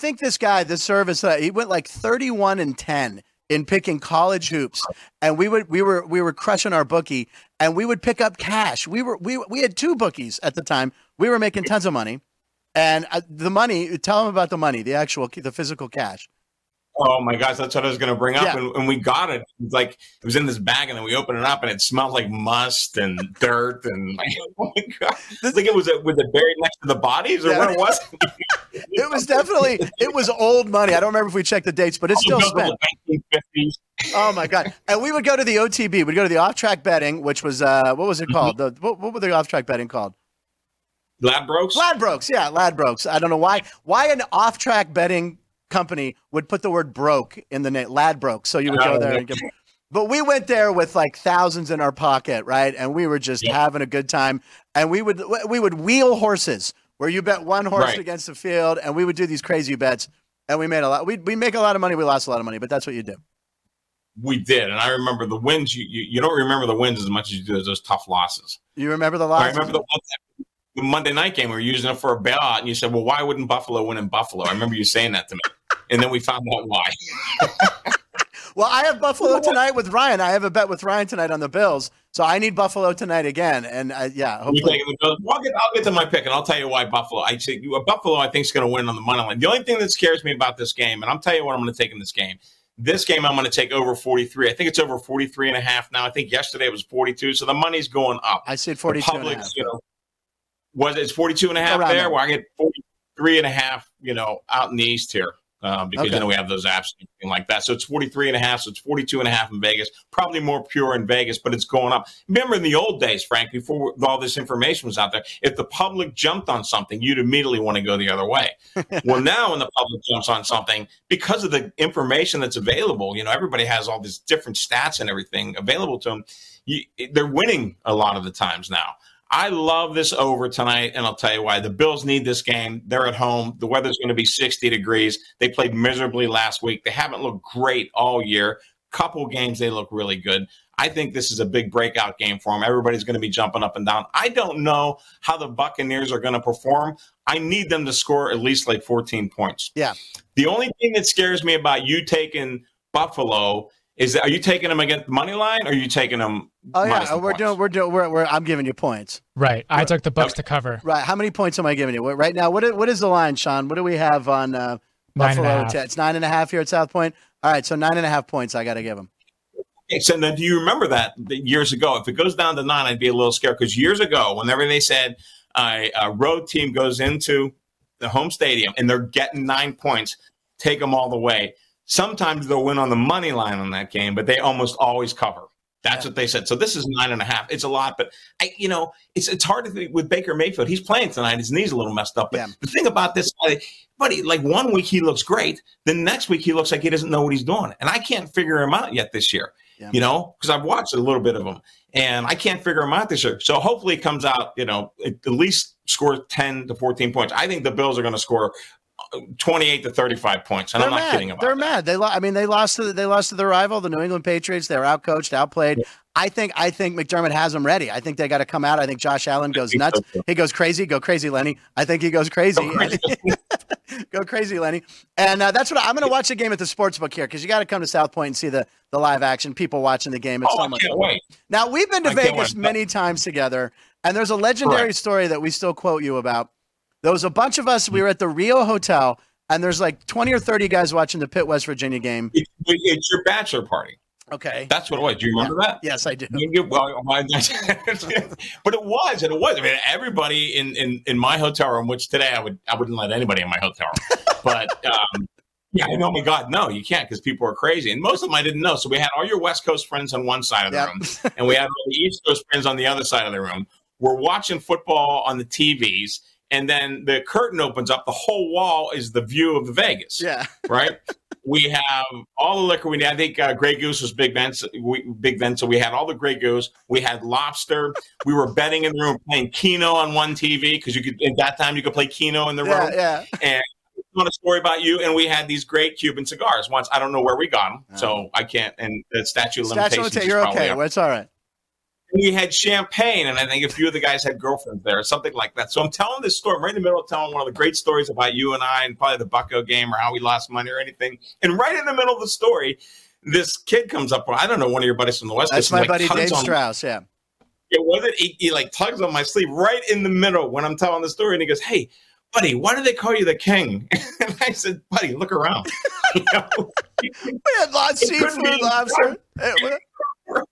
think this guy, the service, he went like 31-10 in picking college hoops, and we were crushing our bookie, and we would pick up cash. We had two bookies at the time. We were making tons of money, and the money. Tell him about the money, the actual, the physical cash. Oh my gosh, that's what I was going to bring up. Yeah. And we got it. Like, it was in this bag, and then we opened it up, and it smelled like must and dirt, and like, oh my god, like was it buried next to the bodies, or yeah, what it was? It was definitely, it was old money. I don't remember if we checked the dates, but it's still spent. Oh my god! And we would go to the OTB. We'd go to the off-track betting, which was what was it called? Mm-hmm. What were the off-track betting called? Ladbrokes. Ladbrokes, yeah, Ladbrokes. I don't know why an off-track betting company would put the word broke in the name, Ladbrokes. So you would go there and get. But we went there with like thousands in our pocket, right? And we were just having a good time. And we would wheel horses, where you bet one horse against the field, and we would do these crazy bets, and we made a lot. We make a lot of money. We lost a lot of money, but that's what you do. We did, and I remember the wins. You don't remember the wins as much as you do as those tough losses. You remember the losses? I remember the Monday night game. We were using it for a bailout, and you said, well, why wouldn't Buffalo win in Buffalo? I remember you saying that to me, and then we found out why. Well, I have Buffalo tonight with Ryan. I have a bet with Ryan tonight on the Bills. So I need Buffalo tonight again, and hopefully. I'll get to my pick, and I'll tell you why Buffalo. I say Buffalo, I think, is going to win on the money line. The only thing that scares me about this game, and I'll tell you what I'm going to take in this game. This game, I'm going to take over 43. I think it's over 43.5 now. I think yesterday it was 42, so the money's going up. I said 42. The public, it's 42.5 around there. Well, I get 43.5. Out in the East here. Because then we have those apps and everything like that. So it's 43.5. So it's 42.5 in Vegas, probably more pure in Vegas, but it's going up. Remember in the old days, Frank, before all this information was out there, if the public jumped on something, you'd immediately want to go the other way. Well, now when the public jumps on something, because of the information that's available, everybody has all these different stats and everything available to them. They're winning a lot of the times now. I love this over tonight, and I'll tell you why. The Bills need this game. They're at home. The weather's going to be 60 degrees. They played miserably last week. They haven't looked great all year. Couple games, they look really good. I think this is a big breakout game for them. Everybody's going to be jumping up and down. I don't know how the Buccaneers are going to perform. I need them to score at least like 14 points. Yeah. The only thing that scares me about you taking Buffalo is that, are you taking them against the money line, or are you taking them? Oh yeah, we're doing. I'm giving you points. Right, I took the Bucks to cover. Right, how many points am I giving you right now? What is the line, Sean? What do we have on Buffalo? It's 9.5 here at South Point. All right, so 9.5 points. I got to give them. Okay, so now, do you remember that years ago? If it goes down to 9, I'd be a little scared, because years ago, whenever they said a road team goes into the home stadium and they're getting 9 points, take them all the way. Sometimes they'll win on the money line on that game, but they almost always cover. That's what they said. So this is 9.5. It's a lot, but it's hard to think with Baker Mayfield. He's playing tonight. His knee's a little messed up. But the thing about this guy, buddy, like, one week he looks great. The next week he looks like he doesn't know what he's doing. And I can't figure him out yet this year, because I've watched a little bit of him. And I can't figure him out this year. So hopefully it comes out, at least scores 10 to 14 points. I think the Bills are going to score 28 to 35 points, and I'm not kidding about that. They're mad. They lost to the rival, the New England Patriots. They were outcoached, outplayed. Yeah. I think McDermott has them ready. I think they got to come out. I think Josh Allen goes nuts. He goes crazy. Go crazy, Lenny. I think he goes crazy. Go crazy, go crazy, Lenny. And that's what I'm going to watch the game at the sportsbook here, because you got to come to South Point and see the live action. People watching the game. It's so much fun. Now, we've been to Vegas many times together, and there's a legendary story that we still quote you about. There was a bunch of us. We were at the Rio Hotel, and there's like 20 or 30 guys watching the Pitt, West Virginia game. It's your bachelor party. Okay. That's what it was. Do you remember that? Yes, I do. But it was. I mean, everybody in my hotel room, which today I wouldn't let anybody in my hotel room. But oh my God, no, you can't, because people are crazy. And most of them I didn't know. So we had all your West Coast friends on one side of the room, and we had all the East Coast friends on the other side of the room. We're watching football on the TVs. And then the curtain opens up. The whole wall is the view of the Vegas. Yeah. Right? We have all the liquor we need. I think Grey Goose was big then. So we had all the Grey Goose. We had lobster. We were betting in the room, playing Keno on one TV, because at that time you could play Keno in the room. Yeah. And on a story about you, and we had these great Cuban cigars. Once, I don't know where we got them, so I can't. And the statute of limitations. You're okay. Well, it's all right. And we had champagne, and I think a few of the guys had girlfriends there or something like that. So I'm telling this story. I'm right in the middle of telling one of the great stories about you and I and probably the Bucko game or how we lost money or anything. And right in the middle of the story, this kid comes up. I don't know, one of your buddies from the West. That's my buddy Dave Strauss, yeah. It wasn't, he like tugs on my sleeve right in the middle when I'm telling the story. And he goes, "Hey, buddy, why do they call you the king?" And I said, "Buddy, look around." You know? We had lots of seafood, lobster. I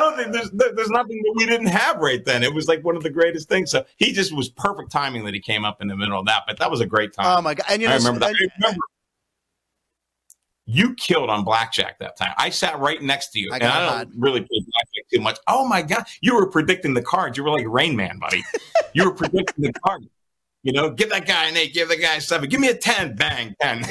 don't think there's nothing that we didn't have right then. It was like one of the greatest things. So he just was perfect timing that he came up in the middle of that. But that was a great time. Oh my God! And you know, I remember that. I remember you killed on blackjack that time. I sat right next to you, and I don't really play blackjack too much. Oh my God! You were predicting the cards. You were like Rain Man, buddy. You were predicting the cards. You know, give that guy an 8, give the guy a 7, give me a 10, bang, 10.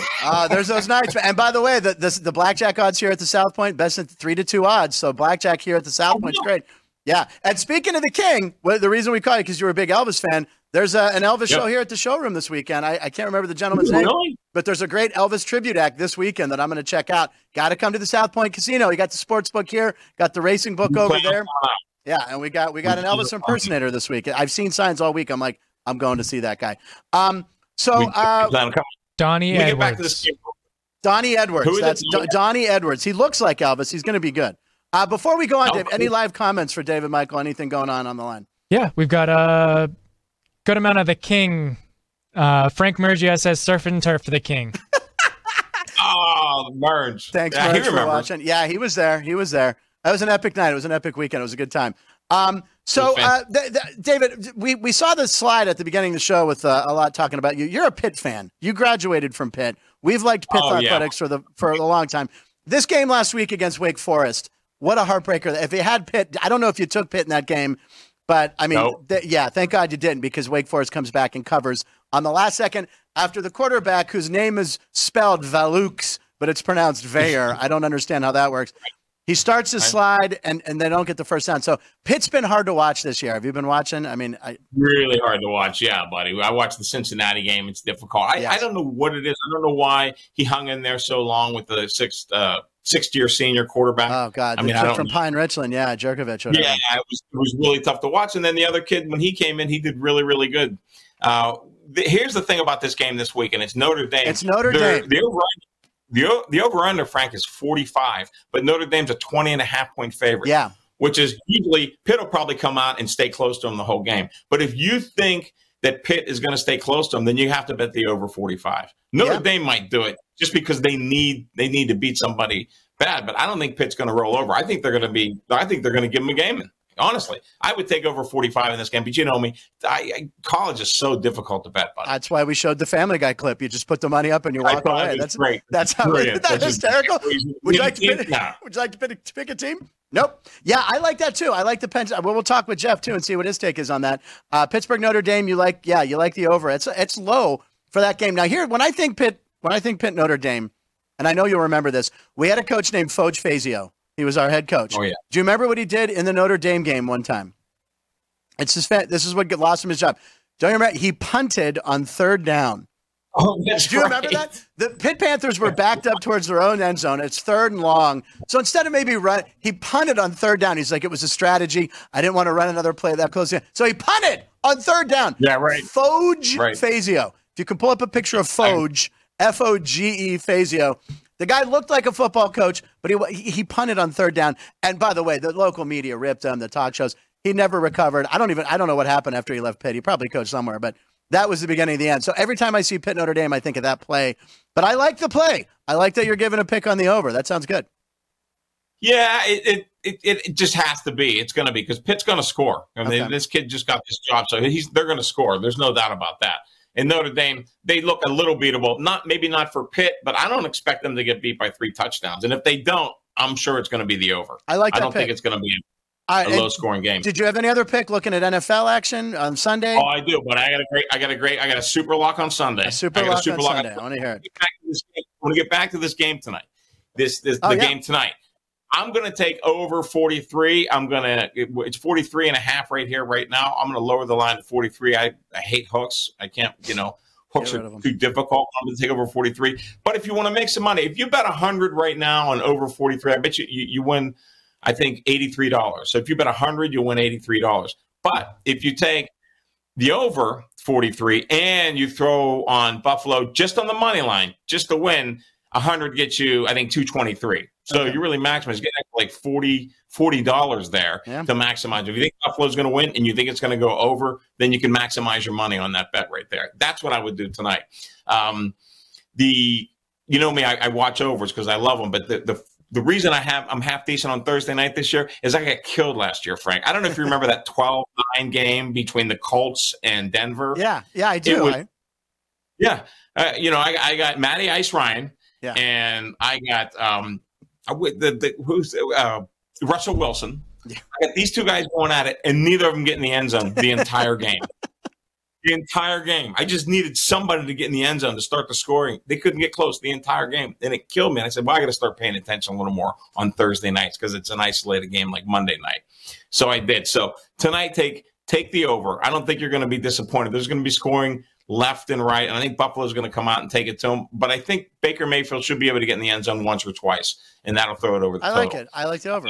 There's those nights. And by the way, the blackjack odds here at the South Point, best at 3-2 odds. So blackjack here at the South Point's great. Yeah. And speaking of the king, well, the reason we call you because you were a big Elvis fan. There's an Elvis show here at the showroom this weekend. I can't remember the gentleman's name, but there's a great Elvis tribute act this weekend that I'm going to check out. Got to come to the South Point Casino. You got the sports book here, got the racing book over there. Yeah, and we got an Elvis impersonator this week. I've seen signs all week. I'm like, I'm going to see that guy. Donnie Edwards. Get back to this. Donnie Edwards. Donnie Edwards. He looks like Elvis. He's going to be good. Before we go on, Dave, any live comments for David Michael? Anything going on the line? Yeah, we've got a good amount of the king. Frank Mergia says surf and turf for the king. Oh, Merge. Thanks, Merge, for watching. Yeah, he was there. That was an epic night. It was an epic weekend. It was a good time. David, we saw this slide at the beginning of the show with a lot talking about you. You're a Pitt fan. You graduated from Pitt. We've liked Pitt athletics for a long time. This game last week against Wake Forest, what a heartbreaker. If you had Pitt, I don't know if you took Pitt in that game, but I mean, yeah, thank God you didn't, because Wake Forest comes back and covers on the last second after the quarterback, whose name is spelled Valux, but it's pronounced Vayer. I don't understand how that works. He starts his slide, and they don't get the first down. So Pitt's been hard to watch this year. Have you been watching? I mean, really hard to watch. Yeah, buddy. I watched the Cincinnati game. It's difficult. I don't know what it is. I don't know why he hung in there so long with the sixth-year senior quarterback. Oh, God. I mean, I don't know. Pine Richland, yeah, Jerkovich. Whatever. Yeah, it was really tough to watch. And then the other kid, when he came in, he did really, really good. Here's the thing about this game this week, and it's Notre Dame. They're right. The over-under, Frank, is 45, but Notre Dame's a 20.5-point favorite, which is usually Pitt will probably come out and stay close to them the whole game. But if you think that Pitt is going to stay close to them, then you have to bet the over 45. Notre Dame might do it just because they need to beat somebody bad, but I don't think Pitt's going to roll over. I think they're going to give them a game. Honestly, I would take over 45 in this game, but you know me. College is so difficult to bet, buddy. That's why we showed the Family Guy clip. You just put the money up and you walk away. That's great. That's how we did that. Hysterical. Would you like to pick a team? Nope. Yeah, I like that too. I like the Penn. Well, we'll talk with Jeff too and see what his take is on that. Pittsburgh, Notre Dame. You like the over. It's low for that game. Now here, when I think Pitt, Notre Dame, and I know you'll remember this. We had a coach named Foge Fazio. He was our head coach. Oh, yeah. Do you remember what he did in the Notre Dame game one time? This is what lost him his job. Don't you remember? He punted on third down. Oh, that's Do you remember that? The Pitt Panthers were backed up towards their own end zone. It's 3rd and long. So instead of maybe run, he punted on third down. He's like, it was a strategy. I didn't want to run another play that close. So he punted on third down. Yeah, right. Foge Fazio. If you can pull up a picture of Foge, F-O-G-E Fazio. The guy looked like a football coach, but he punted on third down. And by the way, the local media ripped him, the talk shows. He never recovered. I don't know what happened after he left Pitt. He probably coached somewhere, but that was the beginning of the end. So every time I see Pitt Notre Dame, I think of that play. But I like the play. I like that you're giving a pick on the over. That sounds good. Yeah, it just has to be. It's going to be because Pitt's going to score. I mean, this kid just got this job, so they're going to score. There's no doubt about that. And Notre Dame, they look a little beatable. Maybe not for Pitt, but I don't expect them to get beat by 3 touchdowns. And if they don't, I'm sure it's going to be the over. I don't think it's going to be a low-scoring game. Did you have any other pick looking at NFL action on Sunday? Oh, I do. But I got a super lock on Sunday. A super lock on Sunday. I want to hear it. I want to get back to this game tonight. Game tonight. I'm going to take over 43. It's 43.5 right here right now. I'm going to lower the line to 43. I hate hooks. I can't, Hooks are too difficult to take over 43. But if you want to make some money, if you bet 100 right now on over 43, I bet you win, I think, $83. So if you bet 100, you'll win $83. But if you take the over 43 and you throw on Buffalo just on the money line, just to win, 100 gets you, I think, 223. So you really maximize. You get like $40 there to maximize. If you think Buffalo's going to win and you think it's going to go over, then you can maximize your money on that bet right there. That's what I would do tonight. You know me, I watch overs because I love them. But the reason I'm half decent on Thursday night this year is I got killed last year, Frank. I don't know if you remember that 12-9 game between the Colts and Denver. Yeah, I do. I got Matty Ice Ryan. Yeah. And I got Russell Wilson. Yeah. I got these two guys going at it, and neither of them get in the end zone the entire game. The entire game. I just needed somebody to get in the end zone to start the scoring. They couldn't get close the entire game, and it killed me. And I said, well, I got to start paying attention a little more on Thursday nights because it's an isolated game like Monday night. So I did. So tonight, take the over. I don't think you're going to be disappointed. There's going to be scoring left and right, and I think Buffalo's going to come out and take it to him. But I think Baker Mayfield should be able to get in the end zone once or twice, and that'll throw it over the total. I like it. I like the over.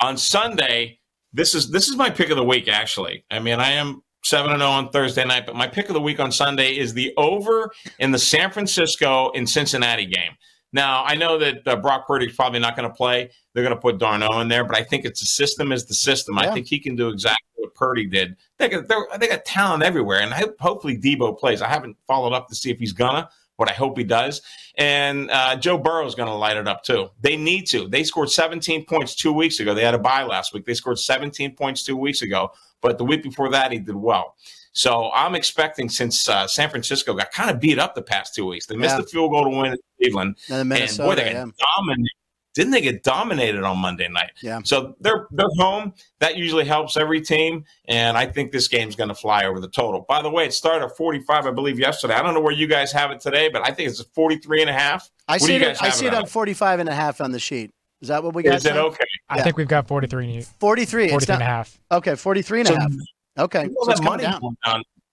On Sunday, this is my pick of the week, actually. I mean, I am 7-0 on Thursday night, but my pick of the week on Sunday is the over in the San Francisco and Cincinnati game. Now, I know that Brock Purdy's probably not going to play. They're going to put Darno in there, but I think it's the system is the system. Yeah. I think he can do exactly what Purdy did. They got talent everywhere, and hopefully Debo plays. I haven't followed up to see if he's going to, but I hope he does. And Joe Burrow's going to light it up, too. They need to. They scored 17 points 2 weeks ago. They had a bye last week. They scored 17 points 2 weeks ago, but the week before that he did well. So I'm expecting, since San Francisco got kind of beat up the past 2 weeks, they missed the field goal to win in Cleveland, and boy, they got dominated. Didn't they get dominated on Monday night? Yeah. So they're home. That usually helps every team, and I think this game's going to fly over the total. By the way, it started at 45, I believe, yesterday. I don't know where you guys have it today, but I think it's 43.5. I see it on 45.5 on the sheet. Is that what we got? Is it okay? Yeah. I think we've got 43. 43.5. Okay, 43.5. Okay, so it's coming down.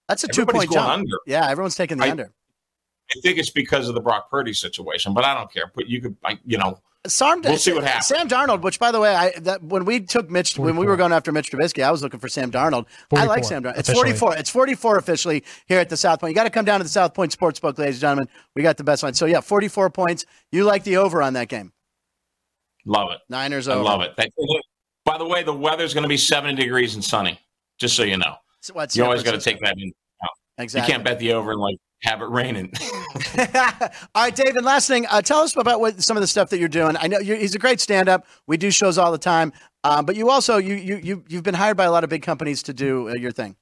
That's a 2-point jump. Under. Yeah, everyone's taking the under. I think it's because of the Brock Purdy situation, but I don't care. But you could, we'll see what happens. Sam Darnold, which, by the way, when we were going after Mitch Trubisky, I was looking for Sam Darnold. I like Sam Darnold. It's officially 44. It's 44 officially here at the South Point. You got to come down to the South Point Sportsbook, ladies and gentlemen. We got the best line. So yeah, 44 points. You like the over on that game? Love it. Niners over. I love it. By the way, the weather's going to be 70 degrees and sunny. Just so you know, so you always got to take that into account. Exactly. You can't bet the over and have it raining. All right, David, last thing, tell us about some of the stuff that you're doing. I know he's a great stand-up. We do shows all the time, but you also you've been hired by a lot of big companies to do your thing.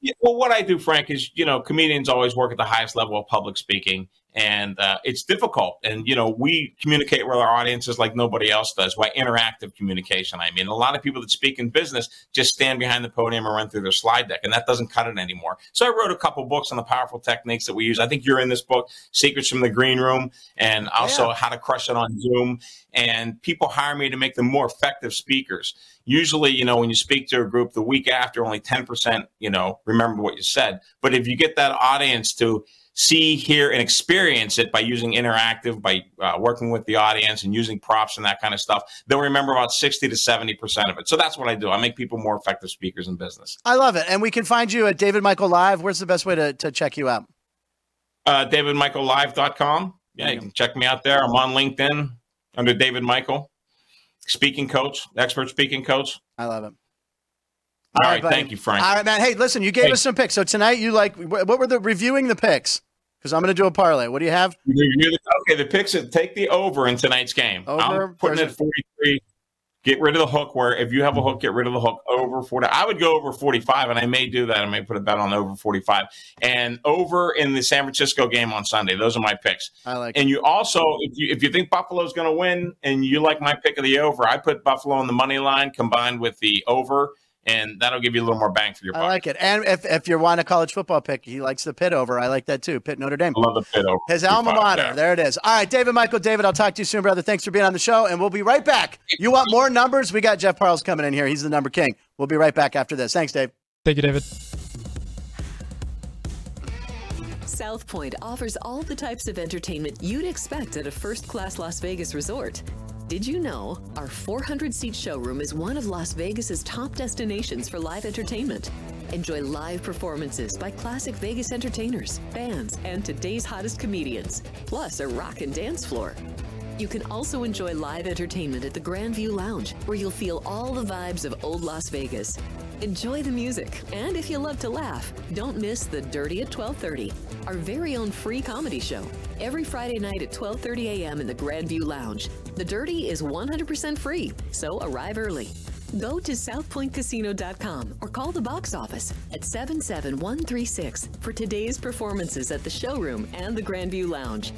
Yeah, well, what I do, Frank, is comedians always work at the highest level of public speaking, and it's difficult. And we communicate with our audiences like nobody else does. By interactive communication, I mean a lot of people that speak in business just stand behind the podium or run through their slide deck, and that doesn't cut it anymore. So I wrote a couple books on the powerful techniques that we use. I think you're in this book, "Secrets from the Green Room," and also "How to Crush It on Zoom." And people hire me to make them more effective speakers. Usually, when you speak to a group the week after, only 10%, remember what you said. But if you get that audience to see, hear, and experience it by using interactive, by working with the audience and using props and that kind of stuff, they'll remember about 60 to 70% of it. So that's what I do. I make people more effective speakers in business. I love it. And we can find you at David Michael Live. Where's the best way to check you out? DavidMichaelLive.com. Yeah, you can check me out there. I'm on LinkedIn under David Michael, speaking coach, expert speaking coach. I love it. All right, buddy. Thank you, Frank. All right, man. Hey, listen, you gave us some picks. So tonight you what were reviewing the picks? Because I'm going to do a parlay. What do you have? Okay, the picks are take the over in tonight's game. Over, I'm putting it 43. Get rid of the hook, where if you have a hook, get rid of the hook. Over 40. I would go over 45, and I may do that. I may put a bet on over 45. And over in the San Francisco game on Sunday. Those are my picks. I like it. And you also, if you think Buffalo's going to win and you like my pick of the over, I put Buffalo on the money line combined with the over, and that'll give you a little more bang for your buck. I like it. And if you want a college football pick, he likes the Pitt over. I like that too. Pitt, Notre Dame. I love the Pitt over. His alma mater. Yeah. There it is. All right, David Michael. David, I'll talk to you soon, brother. Thanks for being on the show, and we'll be right back. You want more numbers? We got Jeff Parles coming in here. He's the number king. We'll be right back after this. Thanks, Dave. Thank you, David. South Point offers all the types of entertainment you'd expect at a first-class Las Vegas resort. Did you know our 400-seat showroom is one of Las Vegas's top destinations for live entertainment? Enjoy live performances by classic Vegas entertainers, bands, and today's hottest comedians, plus a rock and dance floor. You can also enjoy live entertainment at the Grandview Lounge, where you'll feel all the vibes of old Las Vegas. Enjoy the music, and if you love to laugh, don't miss The Dirty at 12:30, our very own free comedy show, every Friday night at 12:30 a.m. in the Grandview Lounge. The Dirty is 100% free, so arrive early. Go to southpointcasino.com or call the box office at 77136 for today's performances at the showroom and the Grandview Lounge.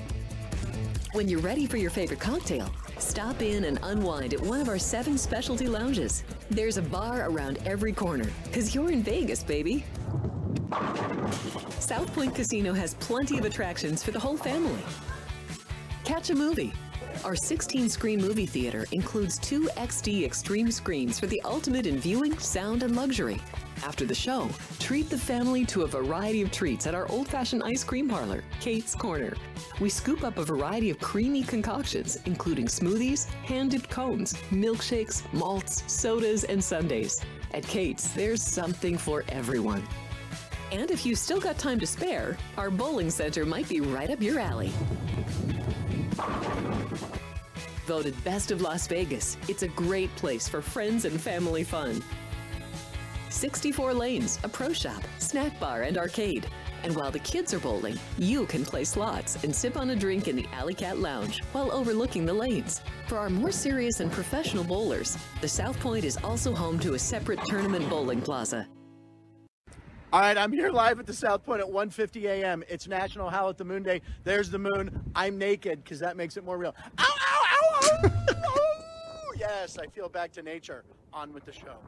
When you're ready for your favorite cocktail, stop in and unwind at one of our 7 specialty lounges. There's a bar around every corner, because you're in Vegas, baby. South Point Casino has plenty of attractions for the whole family. Catch a movie. Our 16-screen movie theater includes 2 XD extreme screens for the ultimate in viewing, sound, and luxury. After the show, treat the family to a variety of treats at our old-fashioned ice cream parlor, Kate's Corner. We scoop up a variety of creamy concoctions, including smoothies, hand-dipped cones, milkshakes, malts, sodas, and sundaes. At Kate's, there's something for everyone. And if you still got time to spare, our bowling center might be right up your alley. Voted Best of Las Vegas, it's a great place for friends and family fun. 64 lanes, a pro shop, snack bar, and arcade. And while the kids are bowling, you can play slots and sip on a drink in the Alley Cat Lounge while overlooking the lanes. For our more serious and professional bowlers, the South Point is also home to a separate tournament bowling plaza. All right, I'm here live at the South Point at 1:50 a.m. It's National Howl at the Moon Day. There's the moon. I'm naked because that makes it more real. Ow, ow, ow, ow! Oh, yes, I feel back to nature. On with the show.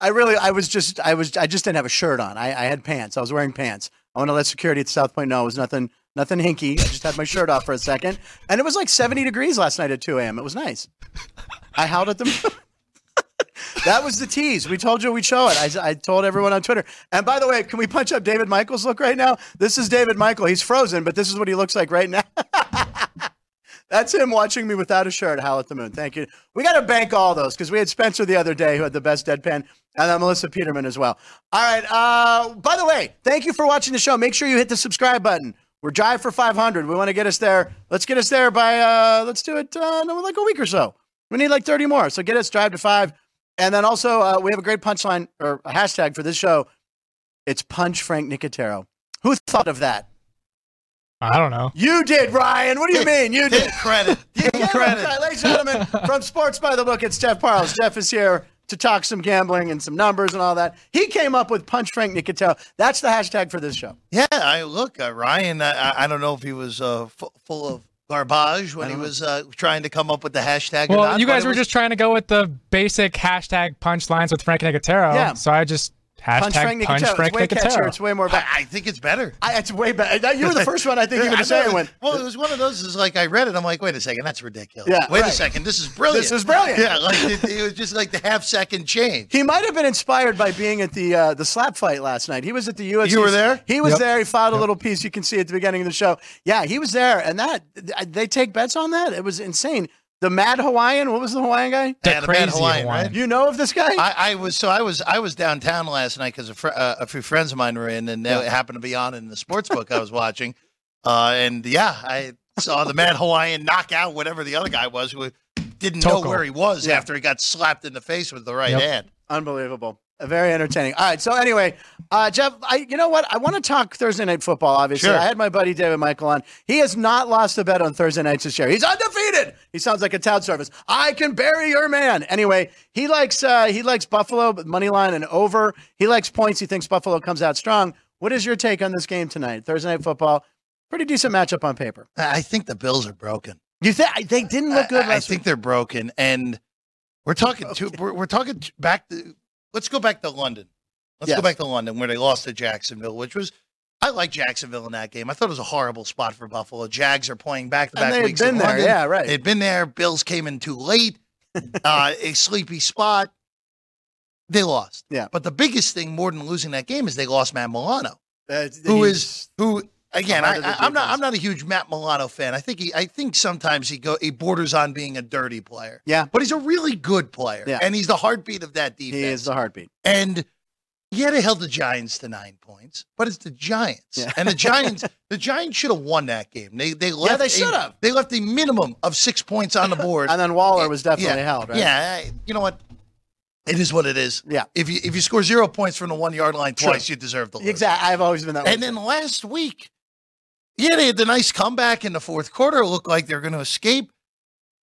I just didn't have a shirt on. I had pants. I was wearing pants. I want to let security at the South Point know it was nothing hinky. I just had my shirt off for a second, and it was like 70 degrees last night at 2 a.m. It was nice. I howled at the moon. That was the tease. We told you we'd show it. I told everyone on Twitter. And by the way, can we punch up David Michael's look right now? This is David Michael. He's frozen, but this is what he looks like right now. That's him watching me without a shirt howl at the moon. Thank you. We got to bank all those because we had Spencer the other day who had the best deadpan. And then Melissa Peterman as well. All right. By the way, thank you for watching the show. Make sure you hit the subscribe button. We're drive for 500. We want to get us there. Let's get us there by, let's do it like a week or so. We need like 30 more. So get us drive to 5. And then also, we have a great punchline or a hashtag for this show. It's Punch Frank Nicotero. Who thought of that? I don't know. You did, Ryan. What do you mean? You did. Credit. You gave credit. Ladies and gentlemen, from Sports by the Book, it's Jeff Parles. Jeff is here to talk some gambling and some numbers and all that. He came up with Punch Frank Nicotero. That's the hashtag for this show. Yeah, Ryan, I don't know if he was full of garbage when he was trying to come up with the hashtag. Well, you guys were just trying to go with the basic hashtag punch lines with Frank Nicotero. Yeah. So I just hashtag punch Frank Nicotero. It's way more. I think it's better. It's way better. You were the first one I think even to say it. Well, it was one of those. Is like I read it. I'm like, wait a second, that's ridiculous. Yeah, wait a second, this is brilliant. This is brilliant. Yeah, like it was just like the half-second change. He might have been inspired by being at the slap fight last night. He was at the UFC. You were there. He was there. He filed a little piece you can see at the beginning of the show. Yeah, he was there, and that they take bets on that. It was insane. The Mad Hawaiian, what was the Hawaiian guy? The Mad Hawaiian, right? You know of this guy? I was downtown last night because a few friends of mine were in, and they happened to be on in the sports book I was watching, and yeah, I saw the Mad Hawaiian knock out whatever the other guy was who didn't know where he was after he got slapped in the face with the right hand. Unbelievable. Very entertaining. All right. So anyway, Jeff, you know what? I want to talk Thursday night football, obviously. Sure. I had my buddy David Michael on. He has not lost a bet on Thursday nights this year. He's undefeated. He sounds like a tout service. I can bury your man. Anyway, he likes Buffalo, but money line and over. He likes points. He thinks Buffalo comes out strong. What is your take on this game tonight? Thursday night football. Pretty decent matchup on paper. I think the Bills are broken. You think they didn't look good last week? I think they're broken. And we're talking let's go back to London. Let's go back to London where they lost to Jacksonville, which was – I like Jacksonville in that game. I thought it was a horrible spot for Buffalo. Jags are playing back-to-back weeks in London. Yeah, right. They'd been there. Bills came in too late. A sleepy spot. They lost. Yeah. But the biggest thing more than losing that game is they lost Matt Milano, I'm not a huge Matt Milano fan. I think sometimes he borders on being a dirty player. Yeah. But he's a really good player. Yeah. And he's the heartbeat of that defense. He is the heartbeat. And yeah, they held the Giants to 9 points, but it's the Giants. Yeah. And the Giants should have won that game. They left a minimum of 6 points on the board. And then Waller was definitely held, right? Yeah. You know what? It is what it is. Yeah. If you score 0 points from the 1 yard line twice, you deserve to lose. Exactly. I've always been that way. And then last week, they had the nice comeback in the fourth quarter. It looked like they're going to escape.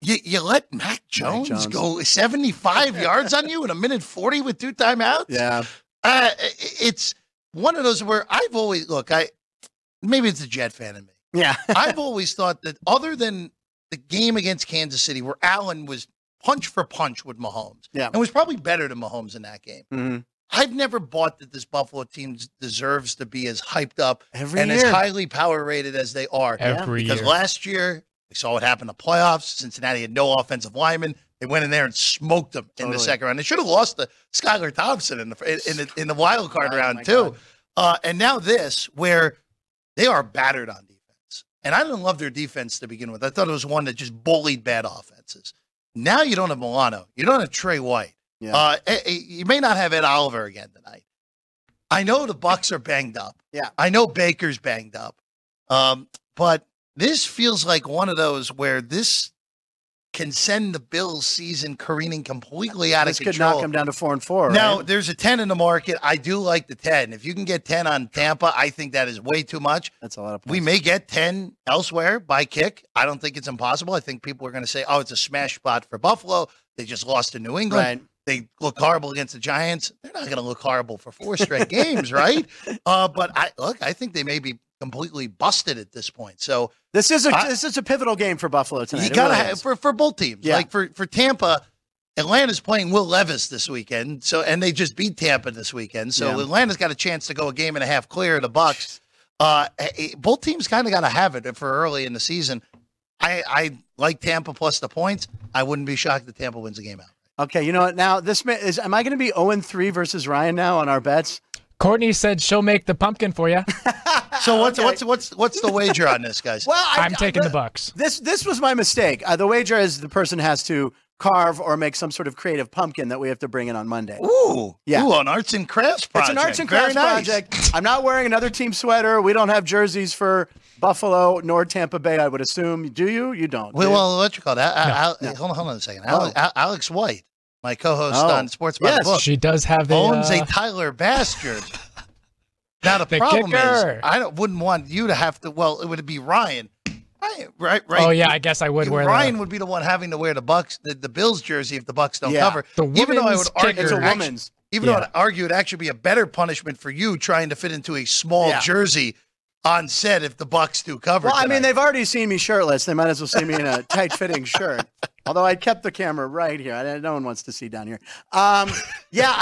You let Mac Jones go 75 yards on you in a minute 40 with 2 timeouts. Yeah. It's one of those where I've always maybe it's a Jet fan in me. Yeah. I've always thought that other than the game against Kansas City where Allen was punch for punch with Mahomes. Yeah. And was probably better than Mahomes in that game. Mm-hmm. I've never bought that this Buffalo team deserves to be as hyped up as highly power rated as they are. Because last year, we saw what happened in the playoffs. Cincinnati had no offensive linemen. They went in there and smoked them in the second round. They should have lost to Skylar Thompson in the wild card round, too. And now this, where they are battered on defense. And I didn't love their defense to begin with. I thought it was one that just bullied bad offenses. Now you don't have Milano. You don't have Trey White. Yeah. You may not have Ed Oliver again tonight. I know the Bucs are banged up. Yeah. I know Baker's banged up. But this feels like one of those where this can send the Bills' season careening completely out of control. This could knock them down to 4-4. Now, right? There's a 10 in the market. I do like the 10. If you can get 10 on Tampa, I think that is way too much. That's a lot of points. We may get 10 elsewhere by kick. I don't think it's impossible. I think people are going to say, oh, it's a smash spot for Buffalo. They just lost to New England. Right. They look horrible against the Giants. They're not going to look horrible for 4 straight games, right? But I think they may be completely busted at this point. So this is a pivotal game for Buffalo tonight. You gotta really for both teams. Yeah. Like for Tampa, Atlanta's playing Will Levis this weekend. So and they just beat Tampa this weekend. So Atlanta's got a chance to go a game and a half clear of the Bucs. Both teams kind of got to have it for early in the season. I like Tampa plus the points. I wouldn't be shocked if Tampa wins the game out. Okay, you know what? Now, am I going to be 0-3 versus Ryan now on our bets? Courtney said she'll make the pumpkin for you. So what's the wager on this, guys? Well, I'm taking the Bucs. This was my mistake. The wager is the person has to carve or make some sort of creative pumpkin that we have to bring in on Monday. Ooh, yeah, an arts and crafts project. It's an arts and crafts project. I'm not wearing another team sweater. We don't have jerseys for Buffalo nor Tampa Bay, I would assume. Do you? You don't. Well, what you call that? Hold on a second. Oh. Alex White, my co-host on Sports by the Book, she does have owns a Tyler Bass jersey. Now the problem is, I wouldn't want you to have to. Well, it would be Ryan. Right. Oh yeah, I guess I would wear. Ryan would be the one having to wear the Bills jersey if the Bucs don't cover. Even though I would argue it's a woman's, it'd actually be a better punishment for you trying to fit into a small jersey on set if the Bucs do cover. Well, I mean, they've already seen me shirtless. They might as well see me in a tight fitting shirt. Although I kept the camera right here. No one wants to see down here. I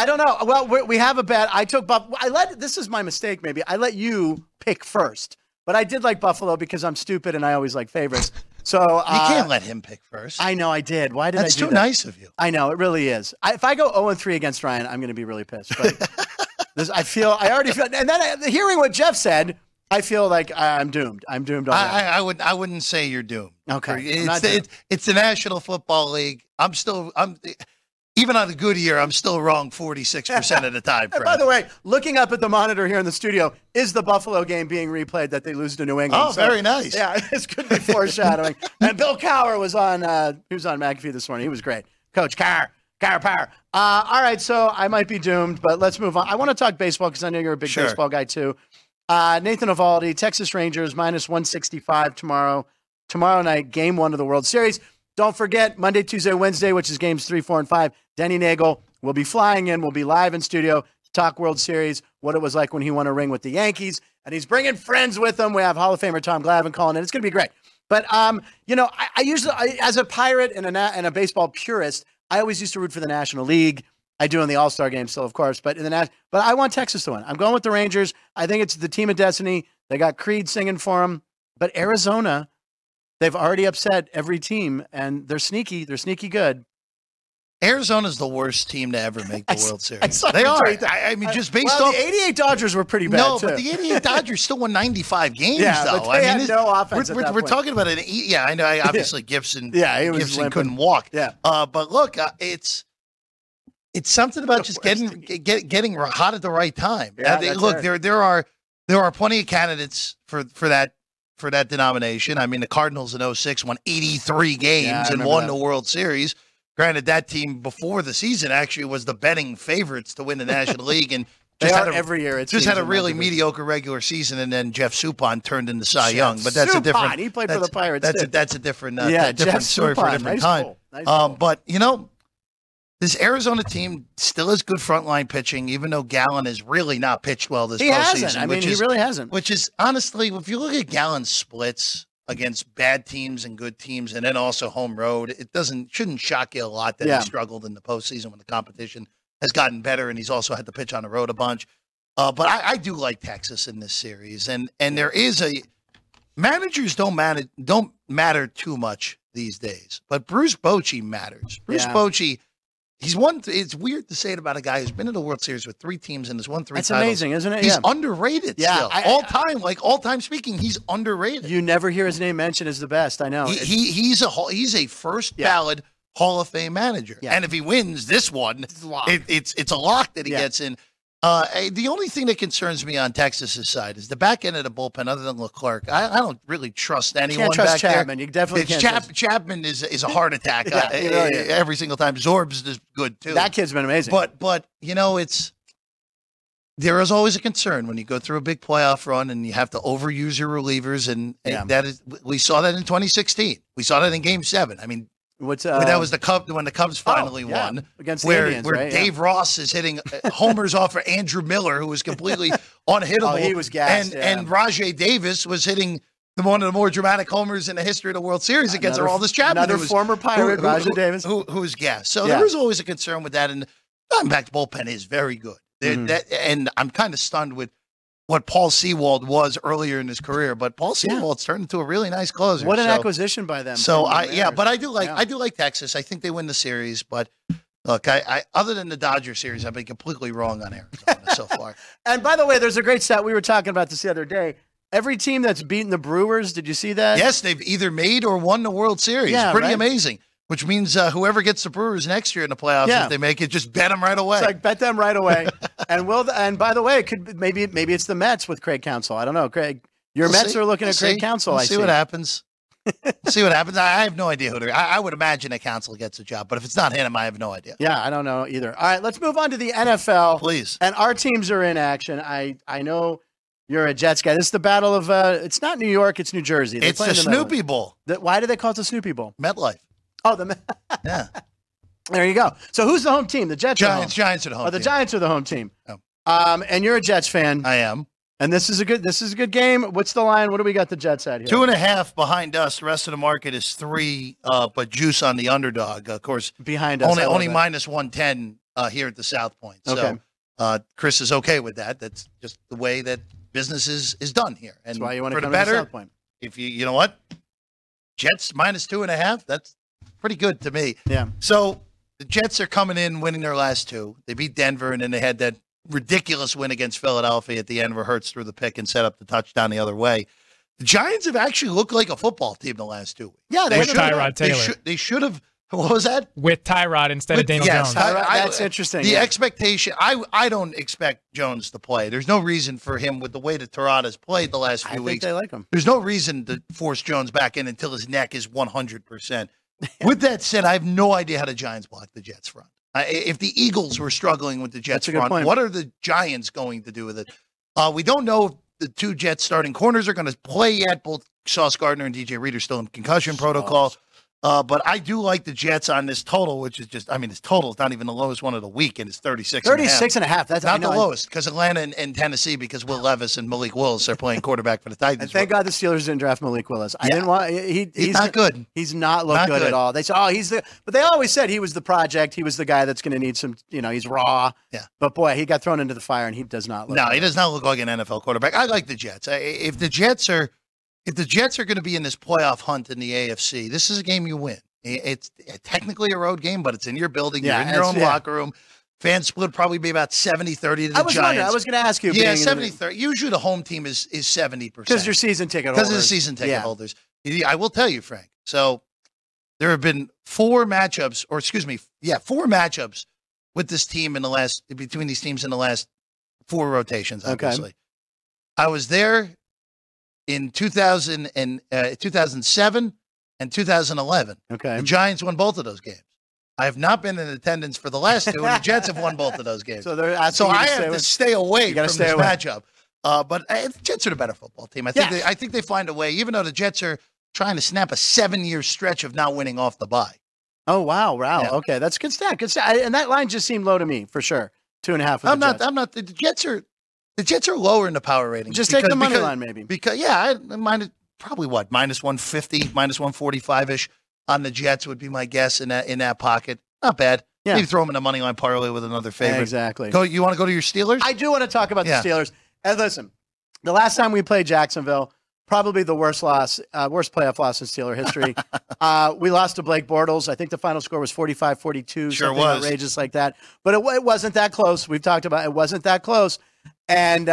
don't know. Well, we have a bet. I took Buffalo. This is my mistake, maybe. I let you pick first. But I did like Buffalo because I'm stupid and I always like favorites. So you can't let him pick first. I know I did. Why did I do that? That's too nice of you. I know. It really is. If I go 0-3 against Ryan, I'm going to be really pissed. But I already feel. And then hearing what Jeff said, I feel like I'm doomed. I'm doomed. I wouldn't say you're doomed. Okay. It's the National Football League. I'm even on a good year, I'm still wrong 46% of the time. And by the way, looking up at the monitor here in the studio is the Buffalo game being replayed that they lose to New England. Oh, so, very nice. Yeah, this could be foreshadowing. And Bill Cowher was on. He was on McAfee this morning. He was great. Coach Cowher. Power. All right. So I might be doomed, but let's move on. I want to talk baseball because I know you're a big baseball guy too. Nathan Eovaldi, Texas Rangers, -165 tomorrow. Tomorrow night, game 1 of the World Series. Don't forget, Monday, Tuesday, Wednesday, which is games 3, 4, and 5. Denny Nagel will be flying in. We'll be live in studio to talk World Series, what it was like when he won a ring with the Yankees. And he's bringing friends with him. We have Hall of Famer Tom Glavine calling in. It's going to be great. But, I usually, as a Pirate and a baseball purist, I always used to root for the National League. I do in the All-Star game still, of course, but I want Texas to win. I'm going with the Rangers. I think it's the team of destiny. They got Creed singing for them. But Arizona, they've already upset every team, and they're sneaky. They're sneaky good. Arizona's the worst team to ever make the World Series. They are. I mean, just based off. The 88 Dodgers were pretty bad, too. But the 88 Dodgers still won 95 games, though. I mean, had no offense at that point. We're talking about an eight. Yeah, I know. Obviously, Gibson, Gibson couldn't walk. Yeah. But look, it's something about just getting hot at the right time. Yeah, look, right. there are plenty of candidates for that denomination. I mean, the Cardinals in 06 won 83 games and won the World Series. Granted, that team before the season actually was the betting favorites to win the National League, and just had every year. Just had a really mediocre regular season, and then Jeff Suppan turned into Cy Young. But that's a different. He played for the Pirates. That's a different. Different story for a different time. But you know, this Arizona team still has good frontline pitching, even though Gallen has really not pitched well this postseason. I mean, he really hasn't. Which is honestly, if you look at Gallen's splits against bad teams and good teams, and then also home road, it shouldn't shock you a lot that he struggled in the postseason when the competition has gotten better, and he's also had to pitch on the road a bunch. But I do like Texas in this series, and there is a managers don't matter too much these days, but Bruce Bochy matters. Bruce Bochy, he's won. It's weird to say it about a guy who's been in the World Series with three teams and has won three. That's titles. Amazing, isn't it? He's underrated. Yeah, still. All time speaking, he's underrated. You never hear his name mentioned as the best. I know. He's a first ballot Hall of Fame manager, and if he wins this one, it's a lock that he gets in. The only thing that concerns me on Texas's side is the back end of the bullpen. Other than Leclerc, I don't really trust anyone. Can't trust Chapman. You definitely can't trust Chapman. Is a heart attack every single time. Zorb's is good too. That kid's been amazing. But you know, there is always a concern when you go through a big playoff run and you have to overuse your relievers, and we saw that in 2016. We saw that in Game 7. I mean. That was the Cubs when the Cubs finally won against the Indians, where Dave Ross is hitting homers off for Andrew Miller, who was completely unhittable. He was gassed, and Rajai Davis was hitting one of the more dramatic homers in the history of the World Series against Aroldis Chapman, another former Pirate, Rajai Davis, who was gassed. So there was always a concern with that, and in fact, bullpen is very good. And I'm kind of stunned with what Paul Sewald was earlier in his career, but Paul Sewald's turned into a really nice closer. What an acquisition by them. So I do like Texas. I think they win the series, but look, I other than the Dodger series, I've been completely wrong on Arizona so far. And by the way, there's a great stat. We were talking about this the other day. Every team that's beaten the Brewers, did you see that? Yes, they've either made or won the World Series. Yeah, pretty amazing. Which means whoever gets the Brewers next year in the playoffs, if they make it, just bet them right away. It's like bet them right away, and by the way, it could maybe it's the Mets with Craig Counsell. I don't know, Craig. Your Mets are looking at Craig Counsell. I see what happens. See what happens. I have no idea who. I would imagine that Counsell gets a job, but if it's not him, I have no idea. Yeah, I don't know either. All right, let's move on to the NFL, please. And our teams are in action. I know. You're a Jets guy. This is the battle of. It's not New York. It's New Jersey. It's the Snoopy Bowl. Why do they call it the Snoopy Bowl? MetLife. Oh, there you go. So who's the home team? The Jets. Giants are the home. The Giants are the home team. Oh. And you're a Jets fan. I am. And this is a good game. What's the line? What do we got the Jets at here? 2.5 behind us. The rest of the market is 3. But juice on the underdog, of course. Behind us, only -110 here at the South Point. So Chris is okay with that. That's just the way that business is done here. And that's why you want to come to the South Point. If you know what, Jets -2.5. That's pretty good to me. Yeah. So the Jets are coming in, winning their last 2. They beat Denver, and then they had that ridiculous win against Philadelphia at the end where Hurts threw the pick and set up the touchdown the other way. The Giants have actually looked like a football team the last 2 weeks. Yeah, they should have. With Tyrod Taylor. They should have. What was that? With Tyrod instead of Daniel Jones. That's interesting. The expectation, I don't expect Jones to play. There's no reason for him with the way that Tyrod has played the last few weeks. I think they like him. There's no reason to force Jones back in until his neck is 100%. With that said, I have no idea how the Giants block the Jets front. If the Eagles were struggling with the Jets front, what are the Giants going to do with it? We don't know if the 2 Jets starting corners are going to play yet. Both Sauce Gardner and DJ Reed are still in concussion protocol. But I do like the Jets on this total, which is just, I mean, this total is not even the lowest one of the week, and it's 36.5. That's not the lowest, because Atlanta and Tennessee, because Will Levis and Malik Willis are playing quarterback for the Titans. And thank God the Steelers didn't draft Malik Willis. I didn't want. He's not good. He's not looked good at all. They said, but they always said he was the project. He was the guy that's going to need some. You know, he's raw. Yeah. But boy, he got thrown into the fire, and he does not look. No, he does not look like an NFL quarterback. I like the Jets. If the Jets are going to be in this playoff hunt in the AFC, this is a game you win. It's technically a road game, but it's in your building. Yeah, you're in your own locker room. Fan split would probably be about 70-30 to the Giants. I was going to ask you. Yeah, 70-30. Usually the home team is 70%. Because your season ticket holders. Because of the season ticket holders. I will tell you, Frank. So there have been four matchups with this team in the last, between these teams in the last four rotations, obviously. Okay. I was there in 2007 and 2011. Okay. The Giants won both of those games. I have not been in attendance for the last two, and the Jets have won both of those games. So I have to stay away from this matchup. But the Jets are the better football team. I think they find a way, even though the Jets are trying to snap a 7-year stretch of not winning off the bye. Oh, wow. Yeah. Okay, that's a good stat. And that line just seemed low to me, for sure. 2.5. The Jets are lower in the power rating. Just take the money line, maybe. Because minus 150, minus 145-ish on the Jets would be my guess in that pocket. Not bad. Yeah. You throw them in the money line parlay with another favorite. Exactly. You want to go to your Steelers? I do want to talk about the Steelers. And listen, the last time we played Jacksonville, probably the worst playoff loss in Steeler history. We lost to Blake Bortles. I think the final score was 45-42. Sure was. Outrageous like that. But it wasn't that close. We've talked about it wasn't that close. And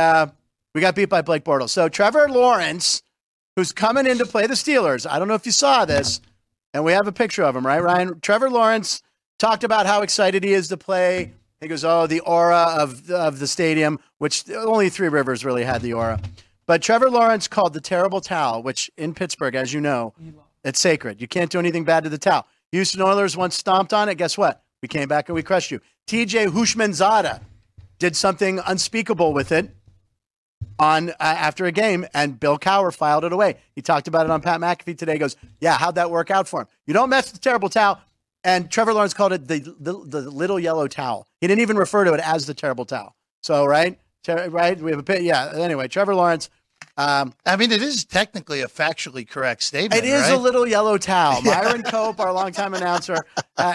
we got beat by Blake Bortles. So Trevor Lawrence, who's coming in to play the Steelers. I don't know if you saw this. And we have a picture of him, right, Ryan? Trevor Lawrence talked about how excited he is to play. He goes, oh, the aura of the stadium, which only Three Rivers really had the aura. But Trevor Lawrence called the terrible towel, which in Pittsburgh, as you know, it's sacred. You can't do anything bad to the towel. Houston Oilers once stomped on it. Guess what? We came back and we crushed you. T.J. Hushmanzada did something unspeakable with it after a game, and Bill Cowher filed it away. He talked about it on Pat McAfee today. He goes, yeah, how'd that work out for him? You don't mess with the terrible towel. And Trevor Lawrence called it the little yellow towel. He didn't even refer to it as the terrible towel. So, right? We have a pit. Yeah. Anyway, Trevor Lawrence. It is technically a factually correct statement. It is a little yellow towel. Myron Cope, our longtime announcer,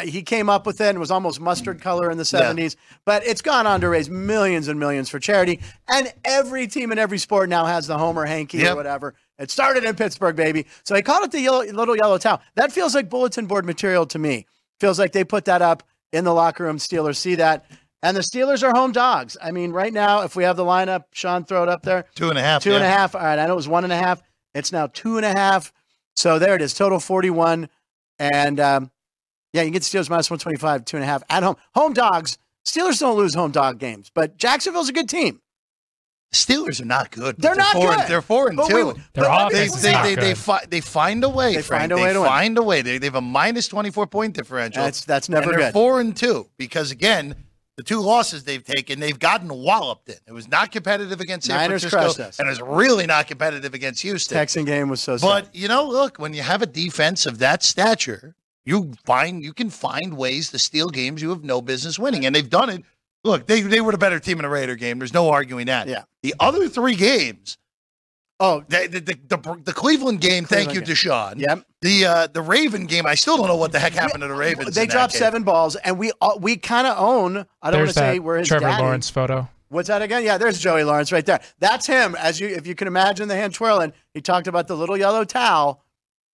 he came up with it and was almost mustard color in the 70s. Yeah. But it's gone on to raise millions and millions for charity. And every team in every sport now has the Homer hanky or whatever. It started in Pittsburgh, baby. So they called it the little yellow towel. That feels like bulletin board material to me. Feels like they put that up in the locker room. Steelers see that. And the Steelers are home dogs. I mean, right now, if we have the lineup, Sean, throw it up there. 2.5. And a half. All right, I know it was 1.5. It's now 2.5. So there it is, total 41. And, you can get Steelers minus 125, 2.5 at home. Home dogs. Steelers don't lose home dog games, but Jacksonville's a good team. Steelers are not good. They're not good. They're 4-2. They find a way. They have a minus 24-point differential. That's never good. They're 4-2 because, again, the two losses they've taken, they've gotten walloped in. It was not competitive against San Francisco, and it was really not competitive against Houston. Texan game was so sad. But, look, when you have a defense of that stature, you can find ways to steal games you have no business winning, and they've done it. Look, they were the better team in the Raider game. There's no arguing that. Yeah. The other three games. Oh, the Cleveland game. Thank you, Deshaun. Yep. The Raven game. I still don't know what the heck happened to the Ravens. They dropped 7 balls, and we kind of own. I don't want to say where his Trevor Lawrence photo. What's that again? Yeah, there's Joey Lawrence right there. That's him. If you can imagine the hand twirling. He talked about the little yellow towel.